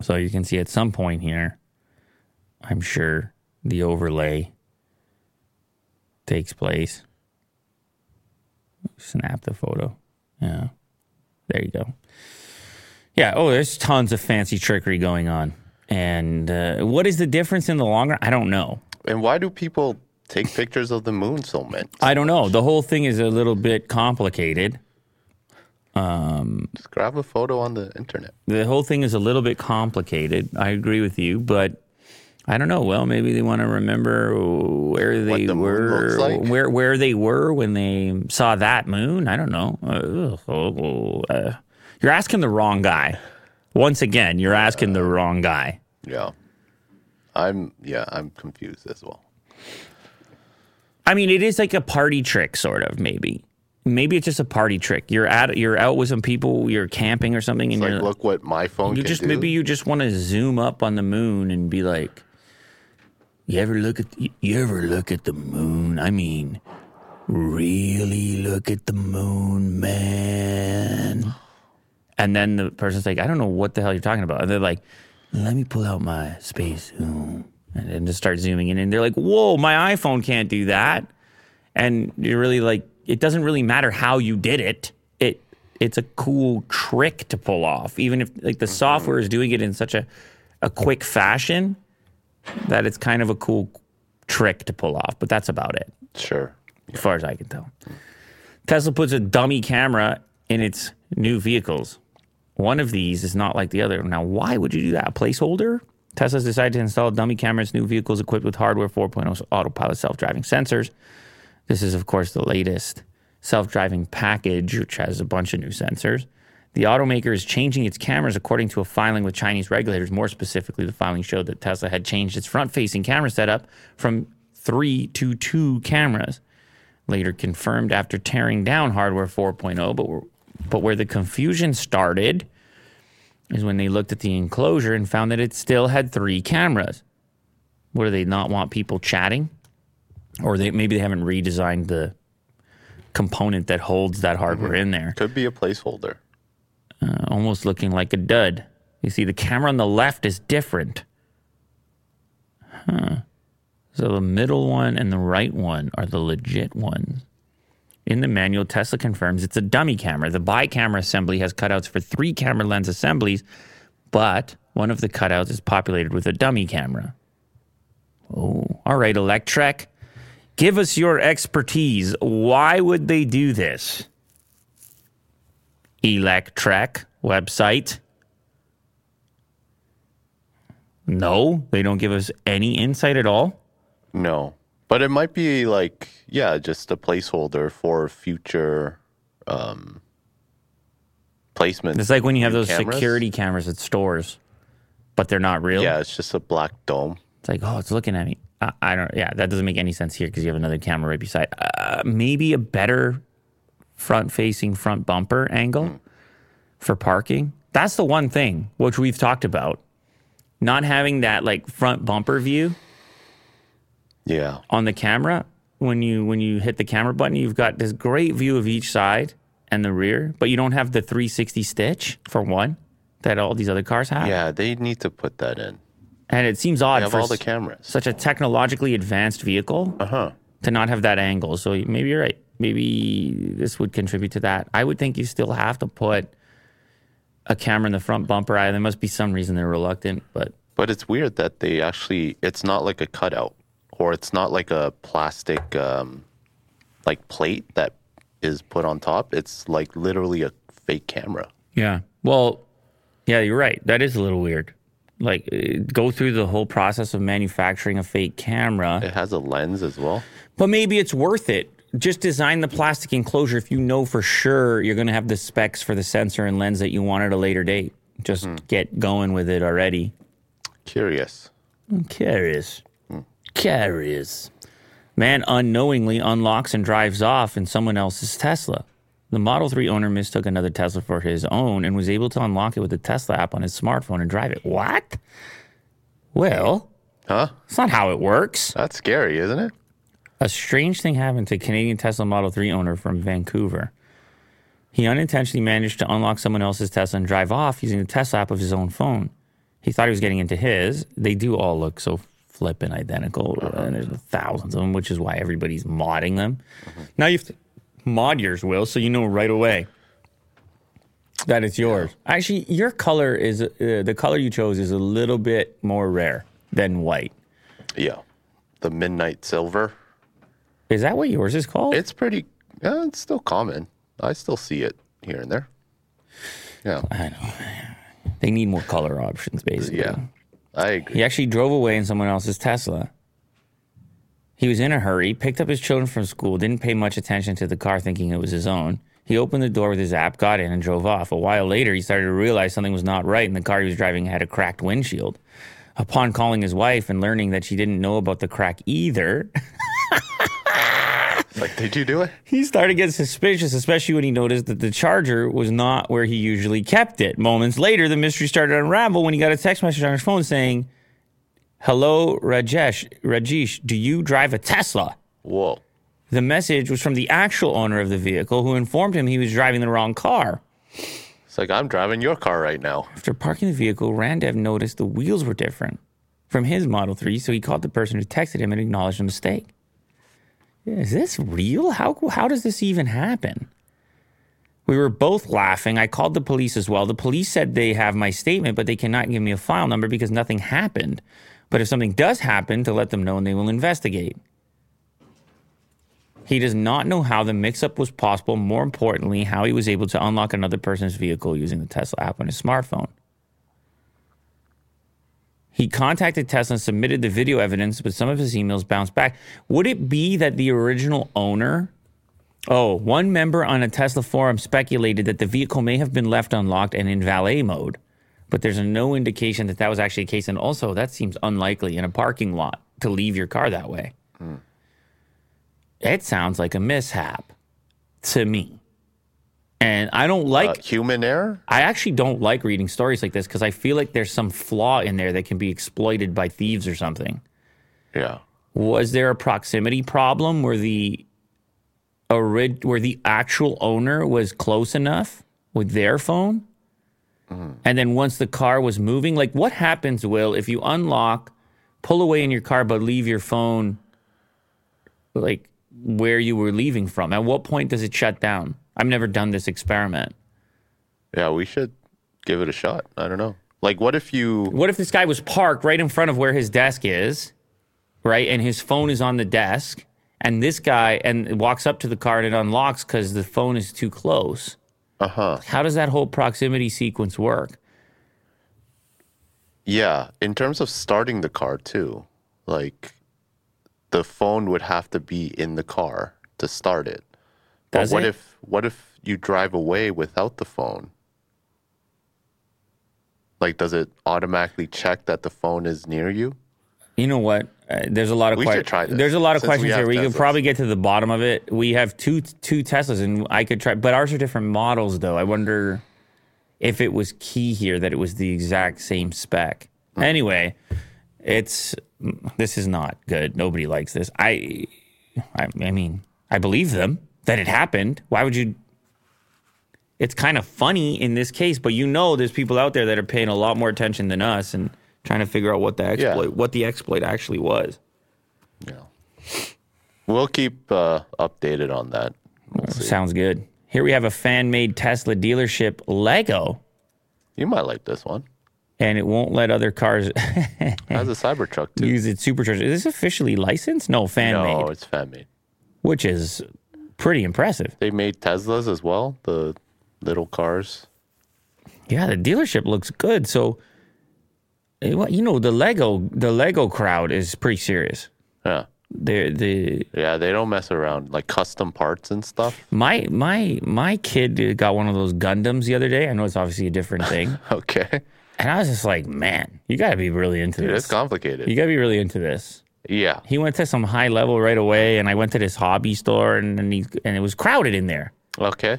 So you can see at some point here, I'm sure the overlay takes place. Snap the photo. Yeah, there you go. Yeah, oh, there's tons of fancy trickery going on. And uh, what is the difference in the long run? I don't know. And why do people take pictures of the moon so much? I don't know. The whole thing is a little bit complicated. Um, Just grab a photo on the internet. The whole thing is a little bit complicated. I agree with you, but I don't know. Well, maybe they want to remember where they the were, like. where where they were when they saw that moon. I don't know. Uh, uh, You're asking the wrong guy. Once again, you're asking the wrong guy. Yeah. I'm, yeah, I'm confused as well. I mean, it is like a party trick, sort of, maybe. Maybe it's just a party trick. You're at, you're out with some people, you're camping or something. It's and like, you're, look what my phone you can just, do. Maybe you just want to zoom up on the moon and be like, you ever look at, you ever look at the moon? I mean, really look at the moon, man. And then the person's like, I don't know what the hell you're talking about. And they're like, let me pull out my space zoom and, and just start zooming in. And they're like, whoa, my iPhone can't do that. And you're really like, it doesn't really matter how you did it. It It's a cool trick to pull off. Even if like the software is doing it in such a, a quick fashion that it's kind of a cool trick to pull off. But that's about it. Sure. Yeah. As far as I can tell. Tesla puts a dummy camera in its new vehicles. One of these is not like the other. Now, why would you do that? A placeholder? Tesla's decided to install dummy cameras in new vehicles equipped with hardware four point oh autopilot self-driving sensors. This is, of course, the latest self-driving package, which has a bunch of new sensors. The automaker is changing its cameras according to a filing with Chinese regulators. More specifically, the filing showed that Tesla had changed its front-facing camera setup from three to two cameras. later confirmed after tearing down Hardware four point oh, but were, but where the confusion started is when they looked at the enclosure and found that it still had three cameras. What, do they not want people chatting? Or they maybe they haven't redesigned the component that holds that hardware mm-hmm. in there. Could be a placeholder. Uh, almost looking like a dud. You see, the camera on the left is different. Huh. So the middle one and the right one are the legit ones. In the manual, Tesla confirms it's a dummy camera. The bi-camera assembly has cutouts for three camera lens assemblies, but one of the cutouts is populated with a dummy camera. Oh, all right, Electrek, give us your expertise. Why would they do this? Electrek website. No, they don't give us any insight at all? No. But it might be like, yeah, just a placeholder for future um, placements. It's like when you have those cameras. Security cameras at stores, but they're not real. Yeah, it's just a black dome. It's like, oh, it's looking at me. I, I don't, yeah, that doesn't make any sense here because you have another camera right beside. Uh, maybe a better front-facing front bumper angle mm. for parking. That's the one thing which we've talked about. Not having that like front bumper view. Yeah. On the camera, when you when you hit the camera button, you've got this great view of each side and the rear, but you don't have the three sixty stitch, for one, that all these other cars have. Yeah, they need to put that in. And it seems odd for all the cameras. Such a technologically advanced vehicle uh-huh. to not have that angle. So maybe you're right. Maybe this would contribute to that. I would think you still have to put a camera in the front bumper. I, there must be some reason they're reluctant. But but it's weird that they actually, it's not like a cutout. Or it's not like a plastic, um, like, plate that is put on top. It's, like, literally a fake camera. Yeah. Well, yeah, you're right. That is a little weird. Like, go through the whole process of manufacturing a fake camera. It has a lens as well. But maybe it's worth it. Just design the plastic enclosure if you know for sure you're going to have the specs for the sensor and lens that you want at a later date. Just mm. get going with it already. Curious. I'm curious. Curious. Man unknowingly unlocks and drives off in someone else's Tesla. The Model three owner mistook another Tesla for his own and was able to unlock it with the Tesla app on his smartphone and drive it. What? Well, huh? That's not how it works. That's scary, isn't it? A strange thing happened to Canadian Tesla Model three owner from Vancouver. He unintentionally managed to unlock someone else's Tesla and drive off using the Tesla app of his own phone. He thought he was getting into his. They do all look so flipping identical, uh-huh. and there's thousands of them, which is why everybody's modding them. Uh-huh. Now you have to mod yours, Will, so you know right away that it's yours. Yeah. Actually, your color is, uh, the color you chose is a little bit more rare than white. Yeah. The midnight silver. Is that what yours is called? It's pretty, uh, it's still common. I still see it here and there. Yeah. I know. They need more color options, basically. Yeah. I agree. He actually drove away in someone else's Tesla. He was in a hurry, picked up his children from school, didn't pay much attention to the car thinking it was his own. He opened the door with his app, got in, and drove off. A while later, he started to realize something was not right, and the car he was driving had a cracked windshield. Upon calling his wife and learning that she didn't know about the crack either... Like, did you do it? He started getting suspicious, especially when he noticed that the charger was not where he usually kept it. Moments later, the mystery started to unravel when he got a text message on his phone saying, "Hello, Rajesh. Rajesh, do you drive a Tesla?" Whoa. The message was from the actual owner of the vehicle, who informed him he was driving the wrong car. It's like, I'm driving your car right now. After parking the vehicle, Randev noticed the wheels were different from his Model three, so he called the person who texted him and acknowledged the mistake. Is this real? How how does this even happen? We were both laughing. I called the police as well. The police said they have my statement, but they cannot give me a file number because nothing happened. But if something does happen, to let them know and they will investigate. He does not know how the mix-up was possible. More importantly, how he was able to unlock another person's vehicle using the Tesla app on his smartphone. He contacted Tesla and submitted the video evidence, but some of his emails bounced back. Would it be that the original owner? Oh, one member on a Tesla forum speculated that the vehicle may have been left unlocked and in valet mode, but there's no indication that that was actually the case. And also, that seems unlikely in a parking lot to leave your car that way. Mm. That sounds like a mishap to me. And I don't like... Uh, human error? I actually don't like reading stories like this because I feel like there's some flaw in there that can be exploited by thieves or something. Yeah. Was there a proximity problem where the orig- where the actual owner was close enough with their phone? Mm-hmm. And then once the car was moving, like what happens, Will, if you unlock, pull away in your car, but leave your phone like where you were leaving from? At what point does it shut down? I've never done this experiment. Yeah, we should give it a shot. I don't know. Like, what if you... What if this guy was parked right in front of where his desk is, right? And his phone is on the desk, and this guy and walks up to the car and it unlocks because the phone is too close. Uh-huh. How does that whole proximity sequence work? Yeah, in terms of starting the car, too. Like, the phone would have to be in the car to start it. But Does what it? if what if you drive away without the phone? Like, does it automatically check that the phone is near you? You know what? Uh, there's a lot of we que- should try this. There's a lot of Since questions we here. Teslas. We could probably get to the bottom of it. We have two two Teslas, and I could try, but ours are different models, though. I wonder if it was key here that it was the exact same spec. Mm. Anyway, it's this is not good. Nobody likes this. I, I, I mean, I believe them. That it happened. Why would you? It's kind of funny in this case, but you know, there's people out there that are paying a lot more attention than us and trying to figure out what the exploit, yeah. what the exploit actually was. Yeah, we'll keep uh, updated on that. We'll Sounds see. good. Here we have a fan-made Tesla dealership Lego. You might like this one. And it won't let other cars. Has a Cybertruck too. Use its supercharger. Is this officially licensed? No, fan-made. No, it's fan-made. Which is. Pretty impressive. They made Teslas as well, the little cars. Yeah, the dealership looks good. So, you know, the Lego, the Lego crowd is pretty serious. Yeah, they the yeah they don't mess around, like custom parts and stuff. My my my kid got one of those Gundams the other day. I know it's obviously a different thing. Okay. And I was just like, man, you got to be really into Dude, this. It's complicated. You got to be really into this. Yeah. He went to some high level right away, and I went to this hobby store, and and, he, and it was crowded in there. Okay.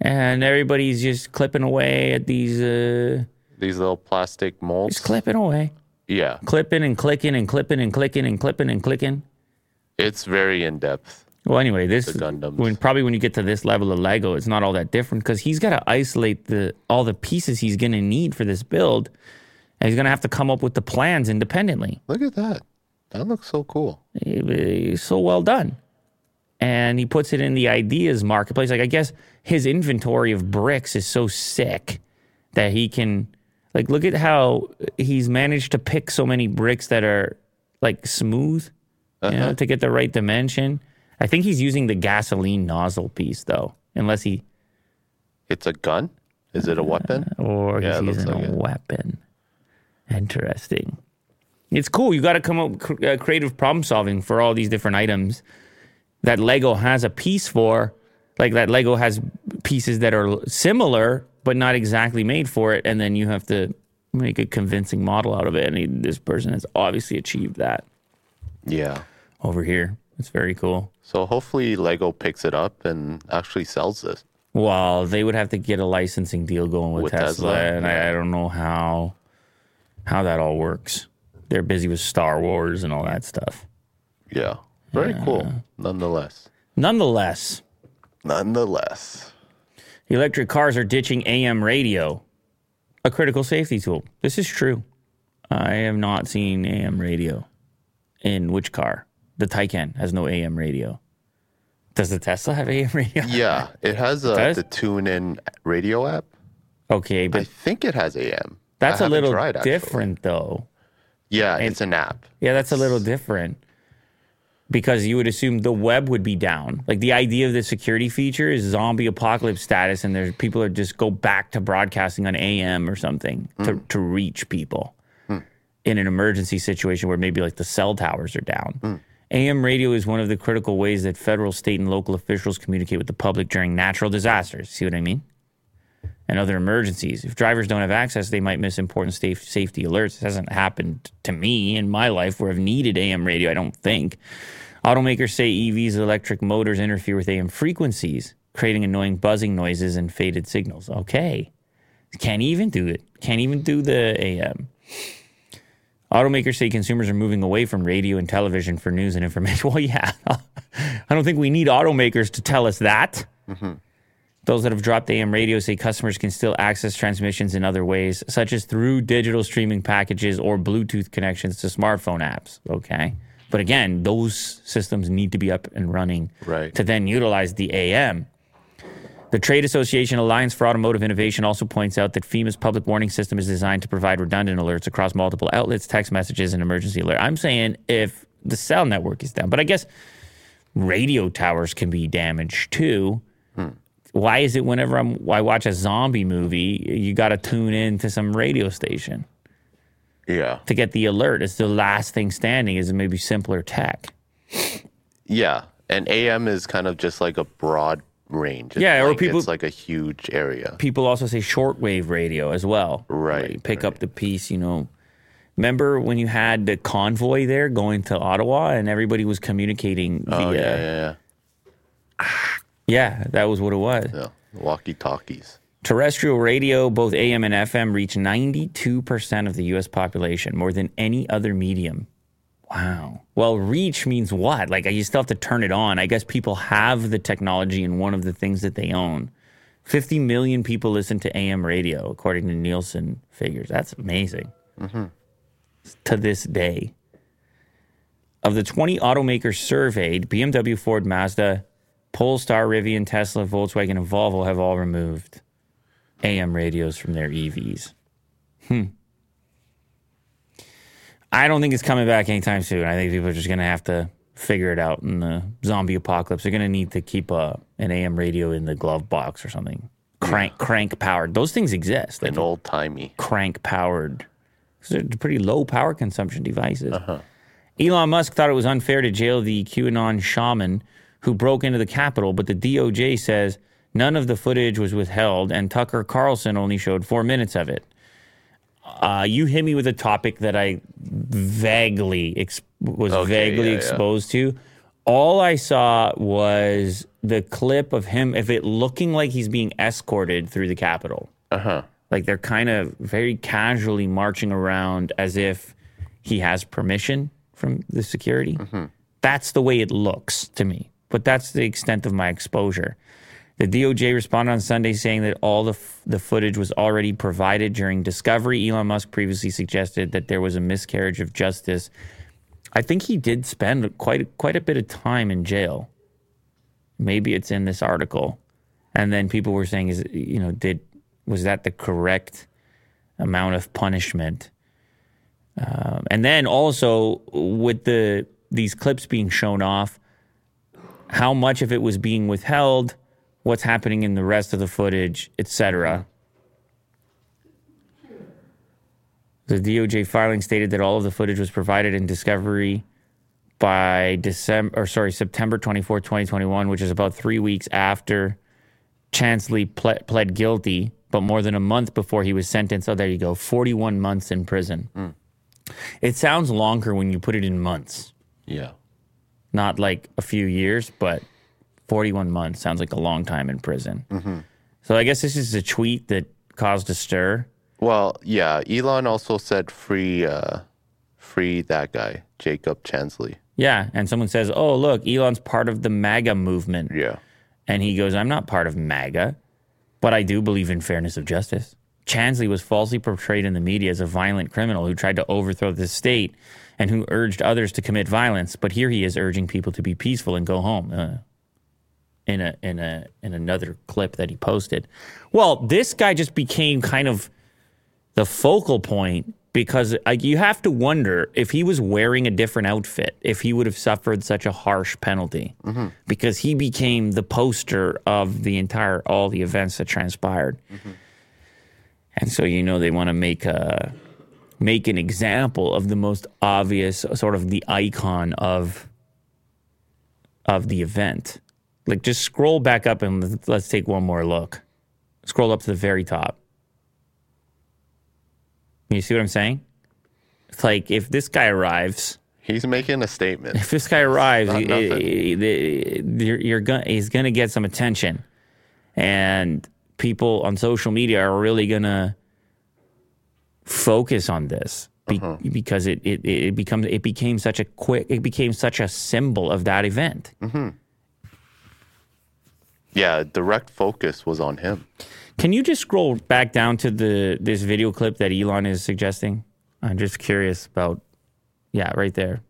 And everybody's just clipping away at these... Uh, these little plastic molds? Just clipping away. Yeah. Clipping and clicking and clipping and clicking and clipping and clicking. It's very in-depth. Well, anyway, this... The Gundams. When, probably when you get to this level of Lego, it's not all that different, because he's got to isolate the all the pieces he's going to need for this build, and he's going to have to come up with the plans independently. Look at that. That looks so cool. He's so well done. And he puts it in the ideas marketplace. Like, I guess his inventory of bricks is so sick that he can, like, look at how he's managed to pick so many bricks that are, like, smooth, uh-huh. you know, to get the right dimension. I think he's using the gasoline nozzle piece, though, unless he... It's a gun? Is it a weapon? Uh, or yeah, he's using like a it. weapon. Interesting. It's cool. You got to come up with uh, creative problem solving for all these different items that Lego has a piece for. Like that Lego has pieces that are similar, but not exactly made for it. And then you have to make a convincing model out of it. And this person has obviously achieved that. Yeah. Over here. It's very cool. So hopefully Lego picks it up and actually sells this. Well, they would have to get a licensing deal going with, with Tesla, Tesla. And I, I don't know how how that all works. They're busy with Star Wars and all that stuff. Yeah. Very yeah. cool. Nonetheless. Nonetheless. Nonetheless. Electric cars are ditching A M radio, a critical safety tool. This is true. I have not seen A M radio. In which car? The Taycan has no A M radio. Does the Tesla have A M radio? Yeah. It has a, it the TuneIn radio app. Okay. But I think it has A M. That's I a little tried, different, though. Yeah, and, it's an app. Yeah, that's a little different because you would assume the web would be down. Like the idea of the security feature is zombie apocalypse status, and there's people are just go back to broadcasting on A M or something mm. to, to reach people mm. in an emergency situation where maybe like the cell towers are down. Mm. A M radio is one of the critical ways that federal, state, and local officials communicate with the public during natural disasters. See what I mean? And other emergencies. If drivers don't have access, they might miss important safe safety alerts. This hasn't happened to me in my life where I've needed A M radio, I don't think. Automakers say E Vs' electric motors interfere with A M frequencies, creating annoying buzzing noises and faded signals. Okay. Can't even do it. Can't even do the A M. Automakers say consumers are moving away from radio and television for news and information. Well, yeah. I don't think we need automakers to tell us that. Mm-hmm. Those that have dropped A M radio say customers can still access transmissions in other ways, such as through digital streaming packages or Bluetooth connections to smartphone apps. Okay. But again, those systems need to be up and running right. to then utilize the A M. The Trade Association Alliance for Automotive Innovation also points out that FEMA's public warning system is designed to provide redundant alerts across multiple outlets, text messages, and emergency alert. I'm saying if the cell network is down, but I guess radio towers can be damaged too. Hmm. Why is it whenever I'm, I watch a zombie movie, you got to tune in to some radio station? Yeah. To get the alert. It's the last thing standing is maybe simpler tech. Yeah. And A M is kind of just like a broad range. It's yeah, like, or people, it's like a huge area. People also say shortwave radio as well. Right. Pick right. up the piece, you know. Remember when you had the convoy there going to Ottawa and everybody was communicating oh, via... yeah, yeah, yeah. Yeah, that was what it was. Yeah, walkie-talkies. Terrestrial radio, both A M and F M, reach ninety-two percent of the U S population, more than any other medium. Wow. Well, reach means what? Like, you still have to turn it on. I guess people have the technology in one of the things that they own. fifty million people listen to A M radio, according to Nielsen figures. That's amazing. Mm-hmm. To this day. Of the twenty automakers surveyed, B M W, Ford, Mazda, Polestar, Rivian, Tesla, Volkswagen, and Volvo have all removed A M radios from their E Vs. Hmm. I don't think it's coming back anytime soon. I think people are just going to have to figure it out in the zombie apocalypse. They're going to need to keep a, an A M radio in the glove box or something. Crank, yeah. crank powered. Those things exist. An old timey. Crank powered. They're pretty low power consumption devices. Uh-huh. Elon Musk thought it was unfair to jail the QAnon shaman who broke into the Capitol, but the D O J says none of the footage was withheld and Tucker Carlson only showed four minutes of it. Uh, you hit me with a topic that I vaguely ex- was okay, vaguely yeah, exposed yeah. to. All I saw was the clip of him, of it looking like he's being escorted through the Capitol. Uh-huh. Like they're kind of very casually marching around as if he has permission from the security. Mm-hmm. That's the way it looks to me. But that's the extent of my exposure. The D O J responded on Sunday saying that all the f- the footage was already provided during discovery. Elon Musk previously suggested that there was a miscarriage of justice. I think he did spend quite, quite a bit of time in jail. Maybe it's in this article. And then people were saying, is you know, did was that the correct amount of punishment? Um, and then also with the these clips being shown off, how much of it was being withheld? What's happening in the rest of the footage, et cetera. The D O J filing stated that all of the footage was provided in discovery by December, or sorry, September twenty-fourth, twenty twenty-one, which is about three weeks after Chansley ple- pled guilty, but more than a month before he was sentenced. Oh, there you go, forty-one months in prison. Mm. It sounds longer when you put it in months. Yeah. Not like a few years, but forty-one months sounds like a long time in prison. Mm-hmm. So I guess this is a tweet that caused a stir. Well, yeah. Elon also said free uh, free that guy, Jacob Chansley. Yeah, and someone says, oh, look, Elon's part of the MAGA movement. Yeah. And he goes, I'm not part of MAGA, but I do believe in fairness of justice. Chansley was falsely portrayed in the media as a violent criminal who tried to overthrow the state and who urged others to commit violence, but here he is urging people to be peaceful and go home. Uh, in a in a in another clip that he posted. Well, this guy just became kind of the focal point because uh, you have to wonder if he was wearing a different outfit, if he would have suffered such a harsh penalty, mm-hmm. because he became the poster of the entire all the events that transpired. Mm-hmm. And so, you know, they want to make a make an example of the most obvious, sort of the icon of of the event. Like, just scroll back up and let's take one more look. Scroll up to the very top. You see what I'm saying? It's like, if this guy arrives, He's making a statement. If this guy arrives, he, he, he, you're, you're gonna, he's going to get some attention. And people on social media are really going to focus on this be, uh-huh. because it, it, it, becomes, it became such a quick, it became such a symbol of that event. Mm-hmm. Yeah, direct focus was on him. Can you just scroll back down to the this video clip that Elon is suggesting? I'm just curious about... Yeah, right there.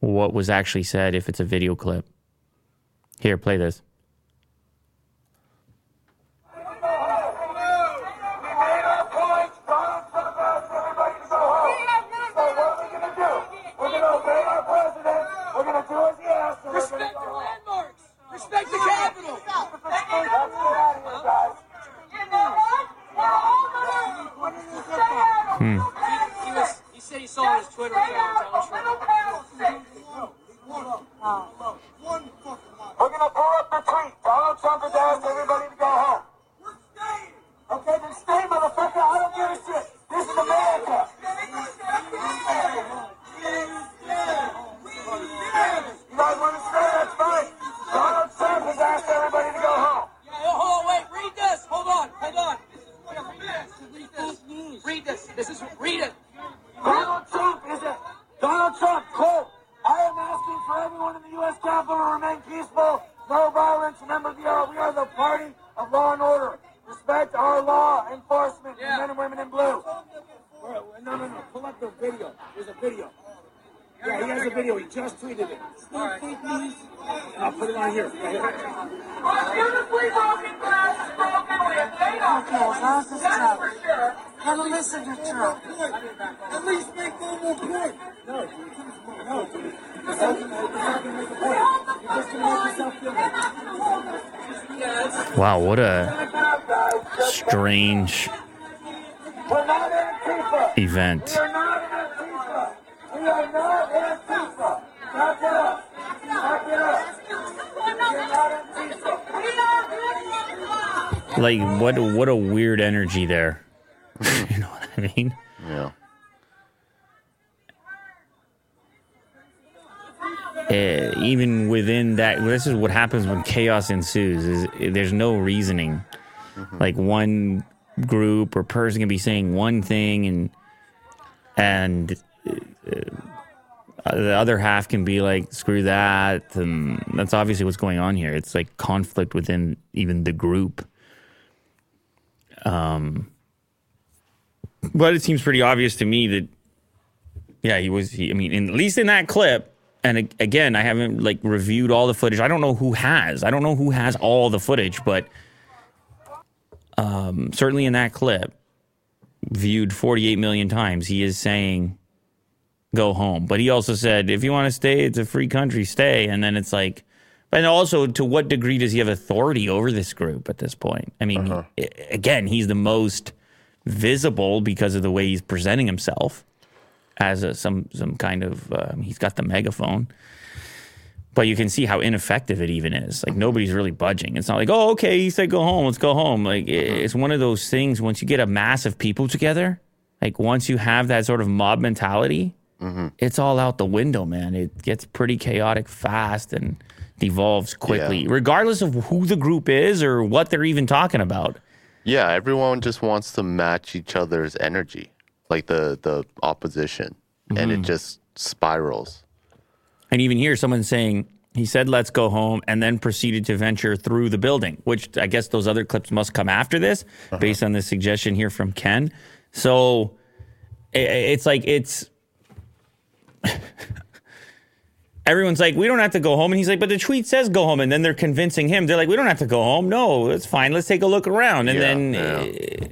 What was actually said if it's a video clip. Here, play this. Wow, what a strange event. Like, what what a weird energy there. You know what I mean? Yeah. Uh, even within that, this is what happens when chaos ensues, is there's no reasoning. Mm-hmm. Like one group or person can be saying one thing and and uh, the other half can be like, screw that. And that's obviously what's going on here. It's like conflict within even the group. Um, but it seems pretty obvious to me that, yeah, he was, he, I mean, in, at least in that clip. And again, I haven't like reviewed all the footage. I don't know who has. I don't know who has all the footage, but um, certainly in that clip, viewed forty-eight million times, he is saying, go home. But he also said, if you want to stay, it's a free country, stay. And then it's like, but also to what degree does he have authority over this group at this point? I mean, uh-huh. he, again, he's the most visible because of the way he's presenting himself. Has a, some some kind of um, he's got the megaphone, but you can see how ineffective it even is. Like nobody's really budging. It's not like, oh, okay, he said go home, let's go home. Like it's one of those things. Once you get a mass of people together, like once you have that sort of mob mentality, mm-hmm. it's all out the window, man. It gets pretty chaotic fast and devolves quickly, yeah. regardless of who the group is or what they're even talking about. Yeah, everyone just wants to match each other's energy. Like the, the opposition, and mm-hmm. it just spirals. And even here, someone's saying, he said, let's go home, and then proceeded to venture through the building, which I guess those other clips must come after this, uh-huh. based on this suggestion here from Ken. So it, it's like, it's... Everyone's like, we don't have to go home. And he's like, but the tweet says go home. And then they're convincing him. They're like, we don't have to go home. No, it's fine. Let's take a look around. And yeah, then... Yeah. Uh,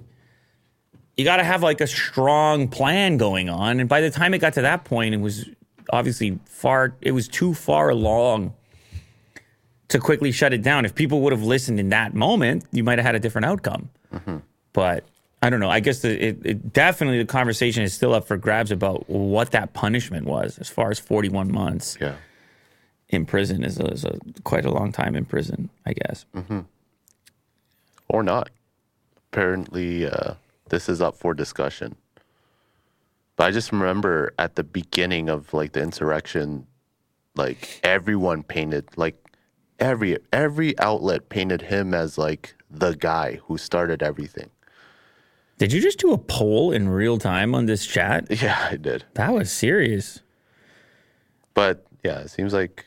You got to have like a strong plan going on. And by the time it got to that point, it was obviously far, it was too far along to quickly shut it down. If people would have listened in that moment, you might have had a different outcome. Mm-hmm. But I don't know. I guess the, it, it definitely the conversation is still up for grabs about what that punishment was as far as forty-one months yeah. in prison is, a, is a, quite a long time in prison, I guess. Mm-hmm. Or not. Apparently, uh, this is up for discussion. But I just remember at the beginning of like the insurrection, like everyone painted, like every every outlet painted him as like the guy who started everything. Did you just do a poll in real time on this chat? Yeah, I did. That was serious. But yeah, it seems like.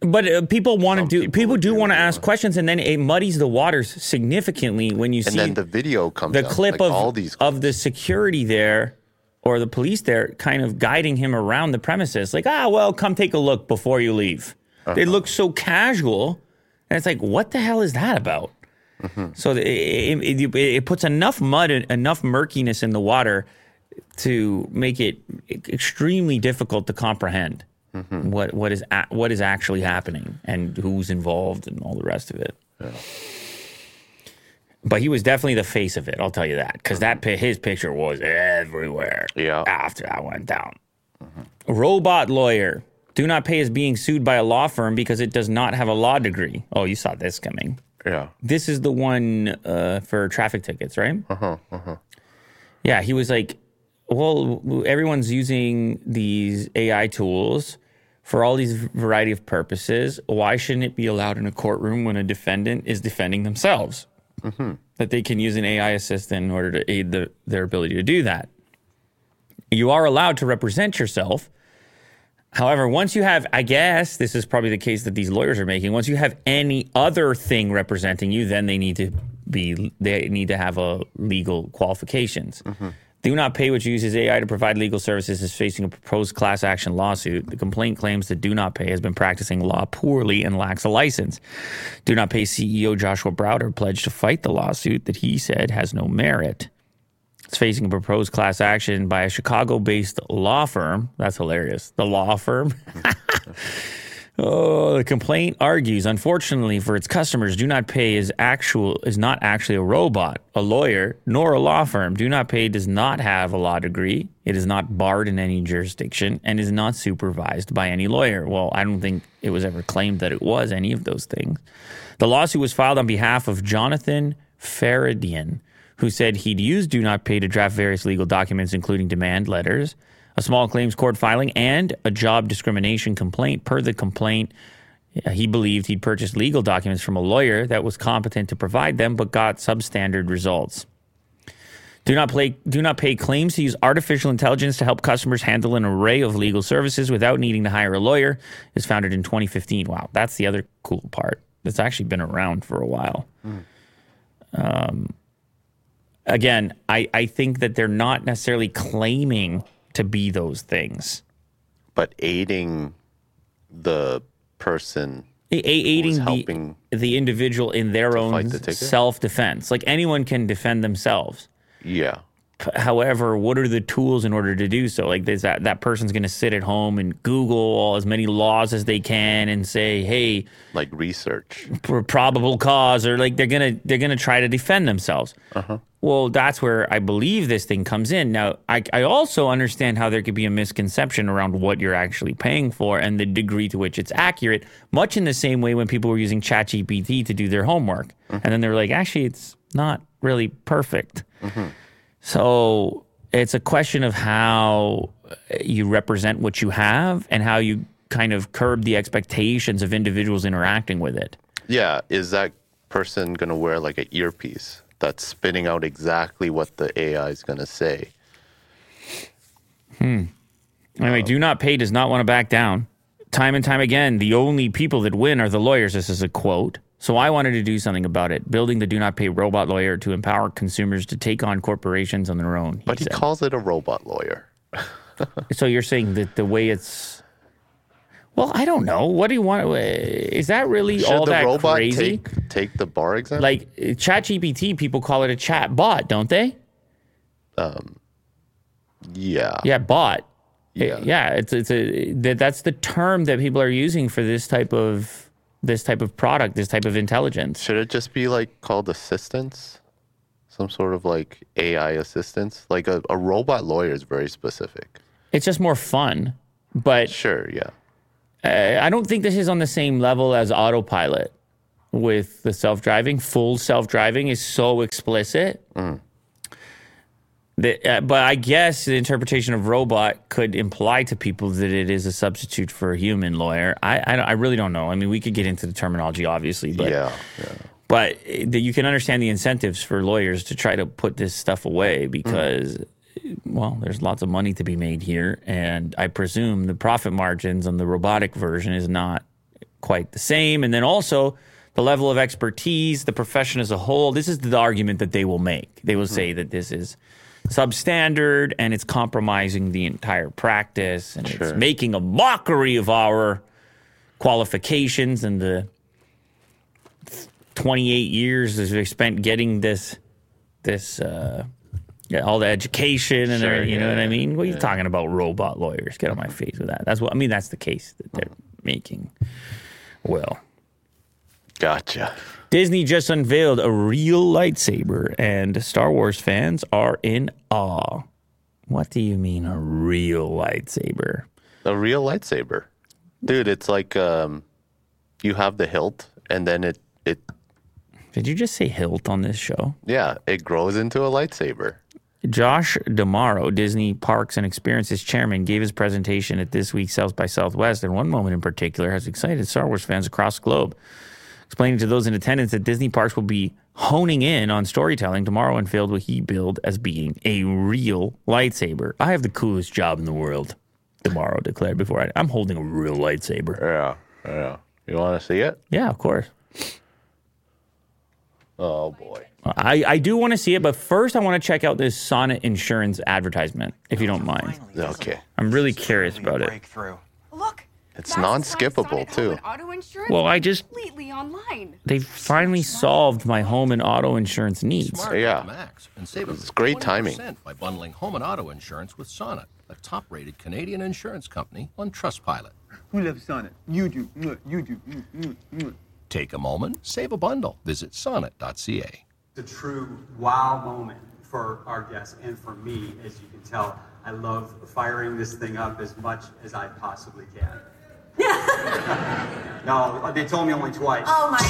But uh, people want to do. People, people do want to ask questions, and then it muddies the waters significantly when you see. And then the video comes. The clip of all these of the security there. Or the police there kind of guiding him around the premises. Like, ah, well, come take a look before you leave. Uh-huh. They look so casual. And it's like, what the hell is that about? Mm-hmm. So it, it, it, it puts enough mud and enough murkiness in the water to make it extremely difficult to comprehend mm-hmm. what, what is a, what is actually happening and who's involved and all the rest of it. Yeah. But he was definitely the face of it, I'll tell you that, because that his picture was everywhere yeah. after that went down. Mm-hmm. Robot lawyer. Do not pay is being sued by a law firm because it does not have a law degree. Oh, you saw this coming. Yeah. This is the one uh, for traffic tickets, right? Uh-huh, uh-huh. Yeah, he was like, well, everyone's using these A I tools for all these variety of purposes. Why shouldn't it be allowed in a courtroom when a defendant is defending themselves? Mm-hmm. That they can use an A I assistant in order to aid the, their ability to do that. You are allowed to represent yourself. However, once you have, I guess, this is probably the case that these lawyers are making, once you have any other thing representing you, then they need to be, they need to have a legal qualifications. Mm-hmm. Do not pay, which uses A I to provide legal services, is facing a proposed class action lawsuit. The complaint claims that Do Not Pay has been practicing law poorly and lacks a license. Do Not Pay C E O Joshua Browder pledged to fight the lawsuit that he said has no merit. It's facing a proposed class action by a Chicago-based law firm. That's hilarious. The law firm? Oh, the complaint argues, unfortunately for its customers, Do Not Pay is actual is not actually a robot, a lawyer, nor a law firm. Do Not Pay does not have a law degree. It is not barred in any jurisdiction and is not supervised by any lawyer. Well, I don't think it was ever claimed that it was any of those things. The lawsuit was filed on behalf of Jonathan Faradian, who said he'd used Do Not Pay to draft various legal documents, including demand letters, a small claims court filing, and a job discrimination complaint. Per the complaint, he believed he'd purchased legal documents from a lawyer that was competent to provide them, but got substandard results. Do not pay, do not pay claims to use artificial intelligence to help customers handle an array of legal services without needing to hire a lawyer. It was founded in twenty fifteen. Wow, that's the other cool part. It's actually been around for a while. Mm. Um, again, I, I think that they're not necessarily claiming to be those things, but aiding the person, a- aiding helping the, the individual in their own self-defense. Like anyone can defend themselves. Yeah. P- however, what are the tools in order to do so? Like there's that that person's going to sit at home and Google all, as many laws as they can and say, "Hey, like research for probable cause," or like they're gonna they're gonna try to defend themselves. Uh huh. Well, that's where I believe this thing comes in. Now, I, I also understand how there could be a misconception around what you're actually paying for and the degree to which it's accurate, much in the same way when people were using ChatGPT to do their homework. Mm-hmm. And then they were like, actually, it's not really perfect. Mm-hmm. So it's a question of how you represent what you have and how you kind of curb the expectations of individuals interacting with it. Yeah. Is that person going to wear like an earpiece that's spitting out exactly what the A I is going to say? Hmm. Anyway, um, Do Not Pay does not want to back down. Time and time again, the only people that win are the lawyers. This is a quote. So I wanted to do something about it, building the Do Not Pay robot lawyer to empower consumers to take on corporations on their own. He but he said. calls it a robot lawyer. So you're saying that the way it's... Well, I don't know. What do you want? Is that really Should all that crazy? Take, take the bar exam? Like ChatGPT, people call it a chat bot, don't they? Um. Yeah. Yeah, bot. Yeah. Yeah. It's it's a that's the term that people are using for this type of this type of product, this type of intelligence. Should it just be like called assistance? Some sort of like A I assistance? Like a, a robot lawyer is very specific. It's just more fun, but sure, yeah. Uh, I don't think this is on the same level as autopilot with the self-driving. Full self-driving is so explicit. Mm. The, uh, but I guess the interpretation of robot could imply to people that it is a substitute for a human lawyer. I, I, I really don't know. I mean, we could get into the terminology, obviously, but yeah, yeah. but it, you can understand the incentives for lawyers to try to put this stuff away because, mm. well, there's lots of money to be made here, and I presume the profit margins on the robotic version is not quite the same. And then also the level of expertise, the profession as a whole. This is the argument that they will make. They will mm. say that this is substandard, and it's compromising the entire practice, and sure. it's making a mockery of our qualifications and the twenty-eight years as we spent getting this, this, uh, yeah, all the education and sure, you yeah, know what I mean. What are yeah. you talking about, robot lawyers? Get on my face with that. That's what I mean. That's the case that they're making. Well, gotcha. Disney just unveiled a real lightsaber, and Star Wars fans are in awe. What do you mean, a real lightsaber? A real lightsaber. Dude, it's like um, you have the hilt, and then it, it... Did you just say hilt on this show? Yeah, it grows into a lightsaber. Josh D'Amaro, Disney Parks and Experiences chairman, gave his presentation at this week's South by Southwest, and one moment in particular has excited Star Wars fans across the globe, explaining to those in attendance that Disney Parks will be honing in on storytelling tomorrow and unveiled what he billed as being a real lightsaber. I have the coolest job in the world, D'Amaro declared before I... I'm holding a real lightsaber. Yeah, yeah. You want to see it? Yeah, of course. Oh, boy. I, I do want to see it, but first I want to check out this Sonnet Insurance advertisement, if you don't mind. Okay. I'm really curious about it. Look! It's non-skippable, too. Well, I just... They've finally solved my home and auto insurance needs. Yeah. It's great timing. ...by bundling home and auto insurance with Sonnet, a top-rated Canadian insurance company on Trustpilot. We love Sonnet. You do. You do. Take a moment. Save a bundle. Visit sonnet dot c a. The true wow moment for our guests and for me, as you can tell, I love firing this thing up as much as I possibly can. No, they told me only twice. Oh my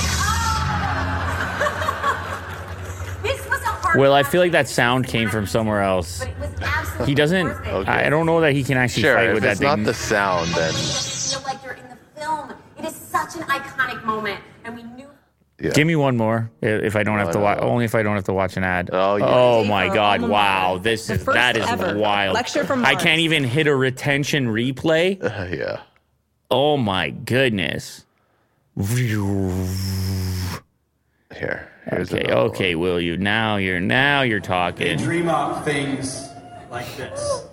God. This was a hard Well, I feel like that sound came from somewhere else. But it was absolutely He doesn't okay. I don't know that he can actually sure, fight with that thing. Sure, it's not the sound then. You feel like you're in the film. It is such an iconic moment, and we knew yeah. Give me one more if I don't no, have to no, watch no. only if I don't have to watch an ad. Oh, yeah. oh my God. Wow. This is that is ever. wild. Lecture from Mark. I can't even hit a retention replay. Uh, yeah. Oh my goodness. Here. Okay, okay, one. will you? Now you're now you're talking. They dream up things like this.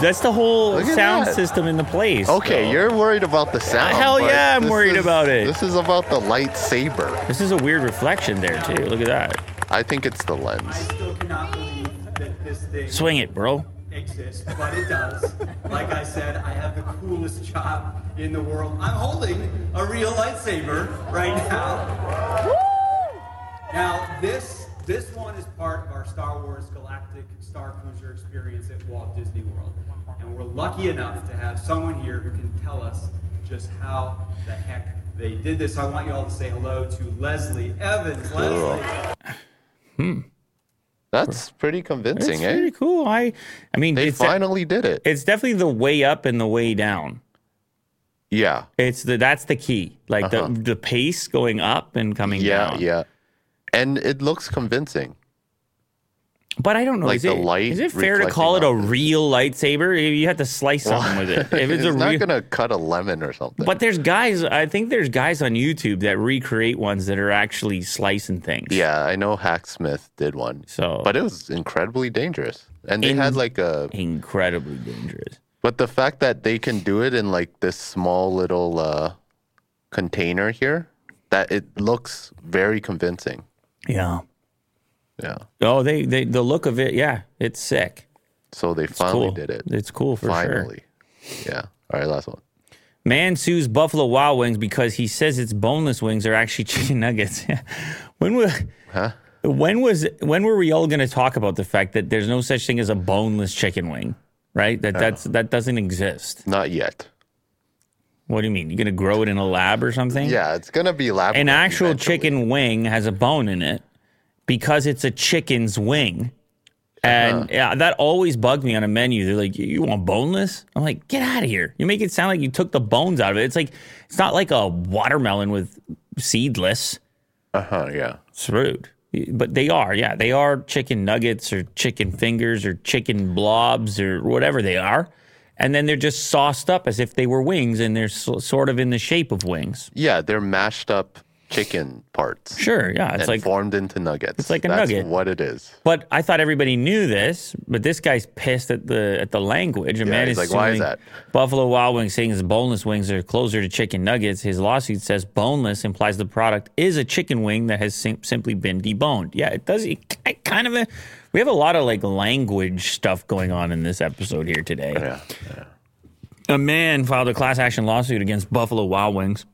That's the whole sound that. system in the place. Okay, so. You're worried about the sound. Hell yeah, I'm worried is, about it. This is about the lightsaber. This is a weird reflection there, too. Look at that. I think it's the lens. I still cannot believe that this thing Swing it, bro. exists, but it does. Like I said, I have the coolest job in the world. I'm holding a real lightsaber right now. Woo! Now, this this one is part of our Star Wars Galactic Star Cruiser experience at Walt Disney World. And we're lucky enough to have someone here who can tell us just how the heck they did this. I want you all to say hello to Leslie Evans. Cool. Leslie. Hmm. That's pretty convincing, That's eh? It's pretty cool. I, I mean, they finally de- did it. It's definitely the way up and the way down. Yeah. It's the that's the key. Like uh-huh. the the pace going up and coming yeah, down. Yeah, yeah. And it looks convincing. But I don't know. Like is, the it, light is it fair to call it a real lightsaber? You have to slice something with it. If it's, it's a not re- going to cut a lemon or something. But there's guys, I think there's guys on YouTube that recreate ones that are actually slicing things. Yeah, I know Hacksmith did one. So, but it was incredibly dangerous. And they in- had like a... Incredibly dangerous. But the fact that they can do it in like this small little uh, container here, that it looks very convincing. Yeah. Yeah. Oh, they, they the look of it, yeah, it's sick. So they it's finally cool. did it. It's cool for finally. sure. Finally. Yeah. All right, last one. Man sues Buffalo Wild Wings because he says its boneless wings are actually chicken nuggets. when will huh? When was when were we all going to talk about the fact that there's no such thing as a boneless chicken wing, right? That no. that's that doesn't exist. Not yet. What do you mean? You're going to grow it in a lab or something? Yeah, it's going to be lab. An actual eventually. chicken wing has a bone in it. because it's a chicken's wing. And uh, yeah, that always bugged me on a menu. They're like, you want boneless? I'm like, get out of here. You make it sound like you took the bones out of it. It's like, it's not like a watermelon with seedless. Uh-huh, yeah. It's rude. But they are, yeah. They are chicken nuggets or chicken fingers or chicken blobs or whatever they are. And then they're just sauced up as if they were wings, and they're so, sort of in the shape of wings. Yeah, they're mashed up chicken parts. Sure, yeah. It's like formed into nuggets. It's like a That's nugget. That's what it is. But I thought everybody knew this, but this guy's pissed at the at the language. And yeah, man he's is like, why is that? Buffalo Wild Wings saying his boneless wings are closer to chicken nuggets. His lawsuit says boneless implies the product is a chicken wing that has sim- simply been deboned. Yeah, it does. It, it kind of a, we have a lot of like language stuff going on in this episode here today. Yeah, yeah. A man filed a class action lawsuit against Buffalo Wild Wings,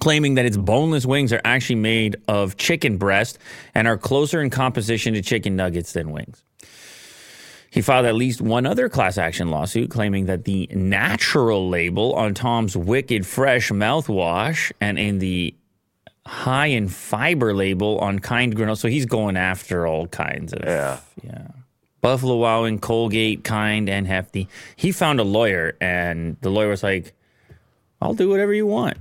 claiming that its boneless wings are actually made of chicken breast and are closer in composition to chicken nuggets than wings. He filed at least one other class action lawsuit claiming that the natural label on Tom's Wicked Fresh mouthwash and in the high in fiber label on Kind granola. So he's going after all kinds of, yeah. yeah. Buffalo Wild Wings, Colgate, Kind, and Hefty. He found a lawyer, and the lawyer was like, I'll do whatever you want.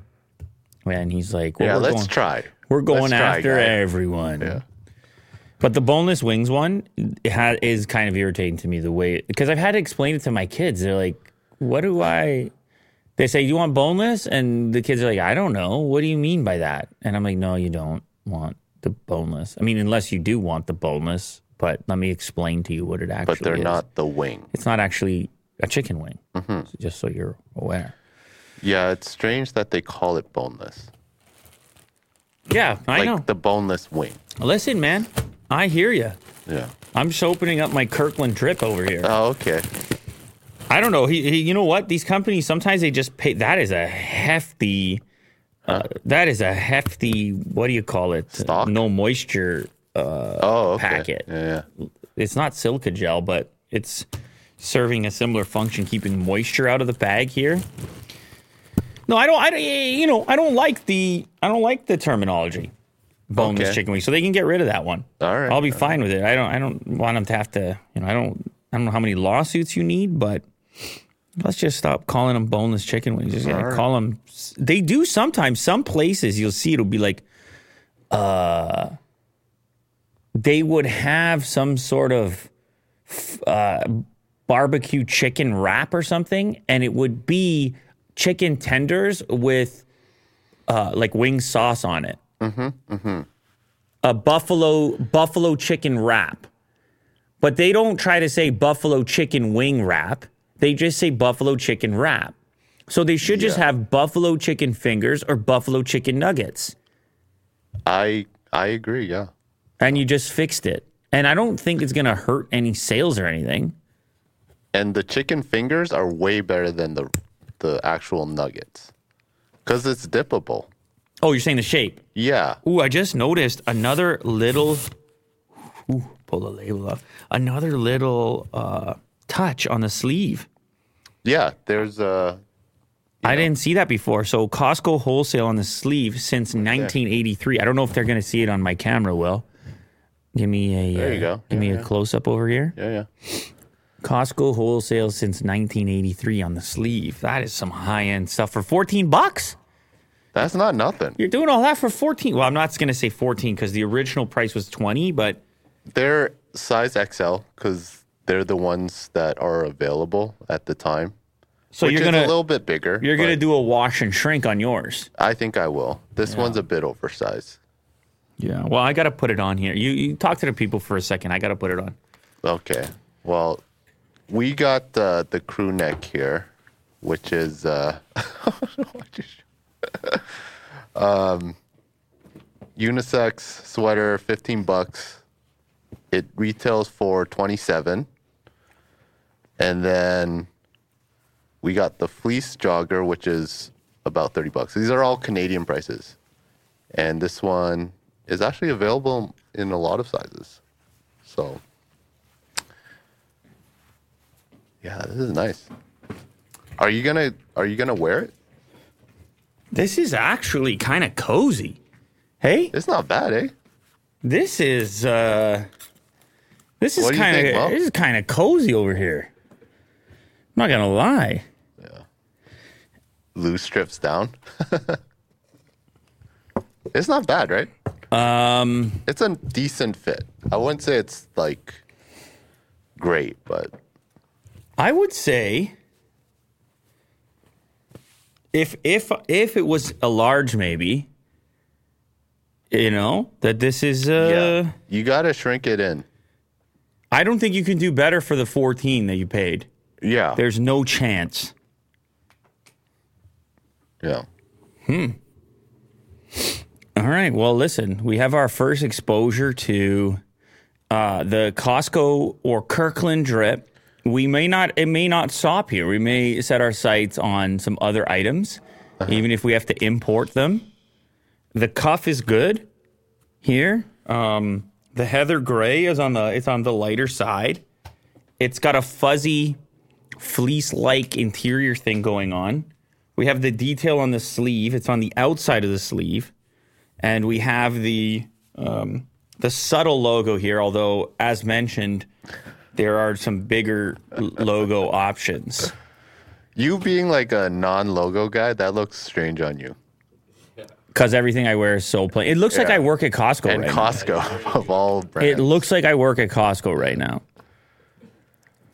And he's like, well, yeah, let's going, try. We're going let's after try, everyone. Yeah. But the boneless wings one ha- is kind of irritating to me the way, because I've had to explain it to my kids. They're like, what do I, they say, you want boneless? And the kids are like, I don't know. What do you mean by that? And I'm like, no, you don't want the boneless. I mean, unless you do want the boneless, but let me explain to you what it actually is. But they're is. Not the wing. It's not actually a chicken wing, mm-hmm. just so you're aware. Yeah, it's strange that they call it boneless. Yeah, I like know. Like the boneless wing. Listen, man, I hear you. Yeah. I'm just opening up my Kirkland trip over here. Oh, okay. I don't know. He, he, you know what? These companies, sometimes they just pay. That is a hefty, huh? uh, that is a hefty, what do you call it? Stock? No moisture uh, oh, okay. packet. Yeah, yeah. It's not silica gel, but it's serving a similar function, keeping moisture out of the bag here. No, I don't. I you know I don't like the I don't like the terminology, boneless okay. chicken wing. So they can get rid of that one. All right, I'll be fine right. with it. I don't I don't want them to have to. You know, I don't I don't know how many lawsuits you need, but let's just stop calling them boneless chicken wings. Just right. call them. They do sometimes. Some places you'll see it'll be like, uh, they would have some sort of, uh, barbecue chicken wrap or something, and it would be chicken tenders with uh, like wing sauce on it. Mm-hmm, mm-hmm. A buffalo buffalo chicken wrap. But they don't try to say buffalo chicken wing wrap. They just say buffalo chicken wrap. So they should yeah. just have buffalo chicken fingers or buffalo chicken nuggets. I I agree, yeah. And you just fixed it. And I don't think it's going to hurt any sales or anything. And the chicken fingers are way better than the... the actual nuggets, because it's dippable. Oh, you're saying the shape? Yeah. Ooh, I just noticed another little. Ooh, pull the label off. Another little uh, touch on the sleeve. Yeah, there's a. Uh, I know. didn't see that before. So Costco wholesale on the sleeve since nineteen eighty-three. Yeah. I don't know if they're going to see it on my camera. Will, give me a. There you go. Uh, give yeah, me yeah. a close up over here. Yeah, yeah. Costco wholesale since nineteen eighty-three on the sleeve. That is some high-end stuff for fourteen bucks. That's not nothing. You're doing all that for fourteen. Well, I'm not going to say fourteen because the original price was twenty, but they're size X L because they're the ones that are available at the time. So you're gonna a little bit bigger. You're gonna do a wash and shrink on yours. I think I will. This yeah. one's a bit oversized. Yeah. Well, I got to put it on here. You you talk to the people for a second. I got to put it on. Okay. Well. We got uh, the crew neck here, which is, uh, um, unisex sweater, fifteen bucks. It retails for twenty-seven. And then we got the fleece jogger, which is about thirty bucks. These are all Canadian prices. And this one is actually available in a lot of sizes. So... yeah, this is nice. Are you gonna Are you gonna wear it? This is actually kind of cozy. Hey, it's not bad, eh? This is uh, this is kind of this is kind of cozy over here. I'm not gonna lie. Yeah. Lou strips down. It's not bad, right? Um, it's a decent fit. I wouldn't say it's like great, but I would say if if if it was a large, maybe. You know, that this is... Uh, yeah. You got to shrink it in. I don't think you can do better for the fourteen that you paid. Yeah. There's no chance. Yeah. Hmm. All right. Well, listen, we have our first exposure to uh, the Costco or Kirkland drip. We may not... It may not stop here. We may set our sights on some other items, uh-huh. even if we have to import them. The cuff is good here. Um, the heather gray is on the it's on the lighter side. It's got a fuzzy fleece-like interior thing going on. We have the detail on the sleeve. It's on the outside of the sleeve, and we have the um, the subtle logo here. Although, as mentioned, there are some bigger logo options. You being like a non-logo guy, that looks strange on you. Because everything I wear is so plain. It looks yeah. like I work at Costco and right Costco, now. And Costco, of all brands. It looks like I work at Costco right now.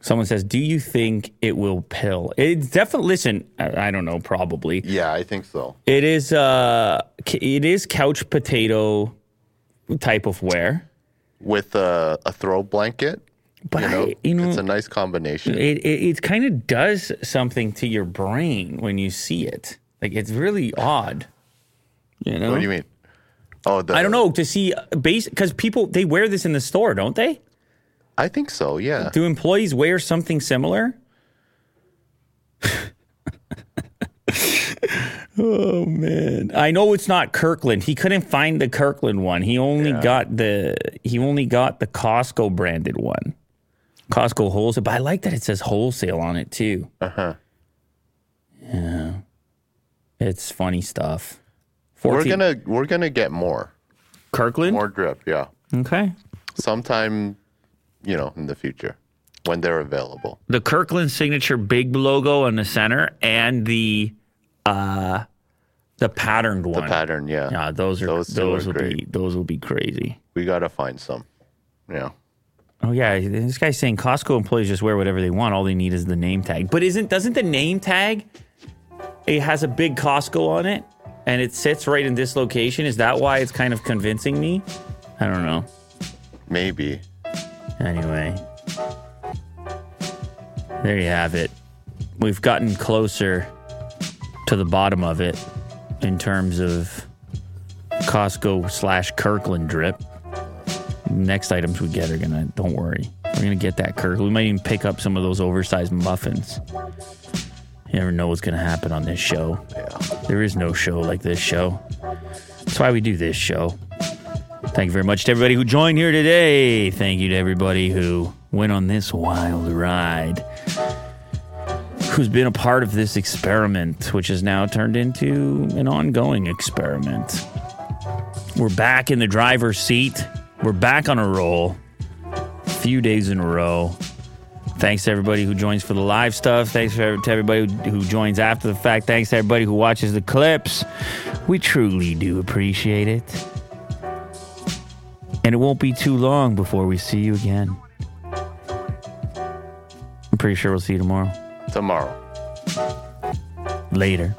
Someone says, do you think it will pill? It's definitely, listen, I don't know, probably. Yeah, I think so. It is uh, it is couch potato type of wear. With a, a throw blanket. But you know, I, you know, it's a nice combination. It, it, it kind of does something to your brain when you see it. Like, it's really odd. You know? What do you mean? Oh, the, I don't know. To see base because people they wear this in the store, don't they? I think so. Yeah. Do employees wear something similar? Oh man, I know it's not Kirkland. He couldn't find the Kirkland one. He only yeah. got the he only got the Costco branded one. Costco wholesale, but I like that it says wholesale on it too. Uh huh. Yeah, it's funny stuff. fourteen. We're gonna we're gonna get more Kirkland, more drip, yeah. Okay, sometime, you know, in the future when they're available. The Kirkland signature big logo in the center and the uh, the patterned one. The pattern, yeah. Yeah, those are those, those will be those will be crazy. We gotta find some, yeah. Oh yeah, this guy's saying Costco employees just wear whatever they want. All they need is the name tag. But isn't doesn't the name tag? It has a big Costco on it. And it sits right in this location. Is that why it's kind of convincing me? I don't know. Maybe. Anyway. There you have it. We've gotten closer to the bottom of it in terms of Costco slash Kirkland drip. Next items we get are going to, don't worry. We're going to get that Kirkland. We might even pick up some of those oversized muffins. You never know what's going to happen on this show. Yeah. There is no show like this show. That's why we do this show. Thank you very much to everybody who joined here today. Thank you to everybody who went on this wild ride, who's been a part of this experiment, which has now turned into an ongoing experiment. We're back in the driver's seat. We're back on a roll. A few days in a row. Thanks to everybody who joins for the live stuff. Thanks for, to everybody who, who joins after the fact. Thanks to everybody who watches the clips. We truly do appreciate it. And it won't be too long before we see you again. I'm pretty sure we'll see you tomorrow. Tomorrow. Later.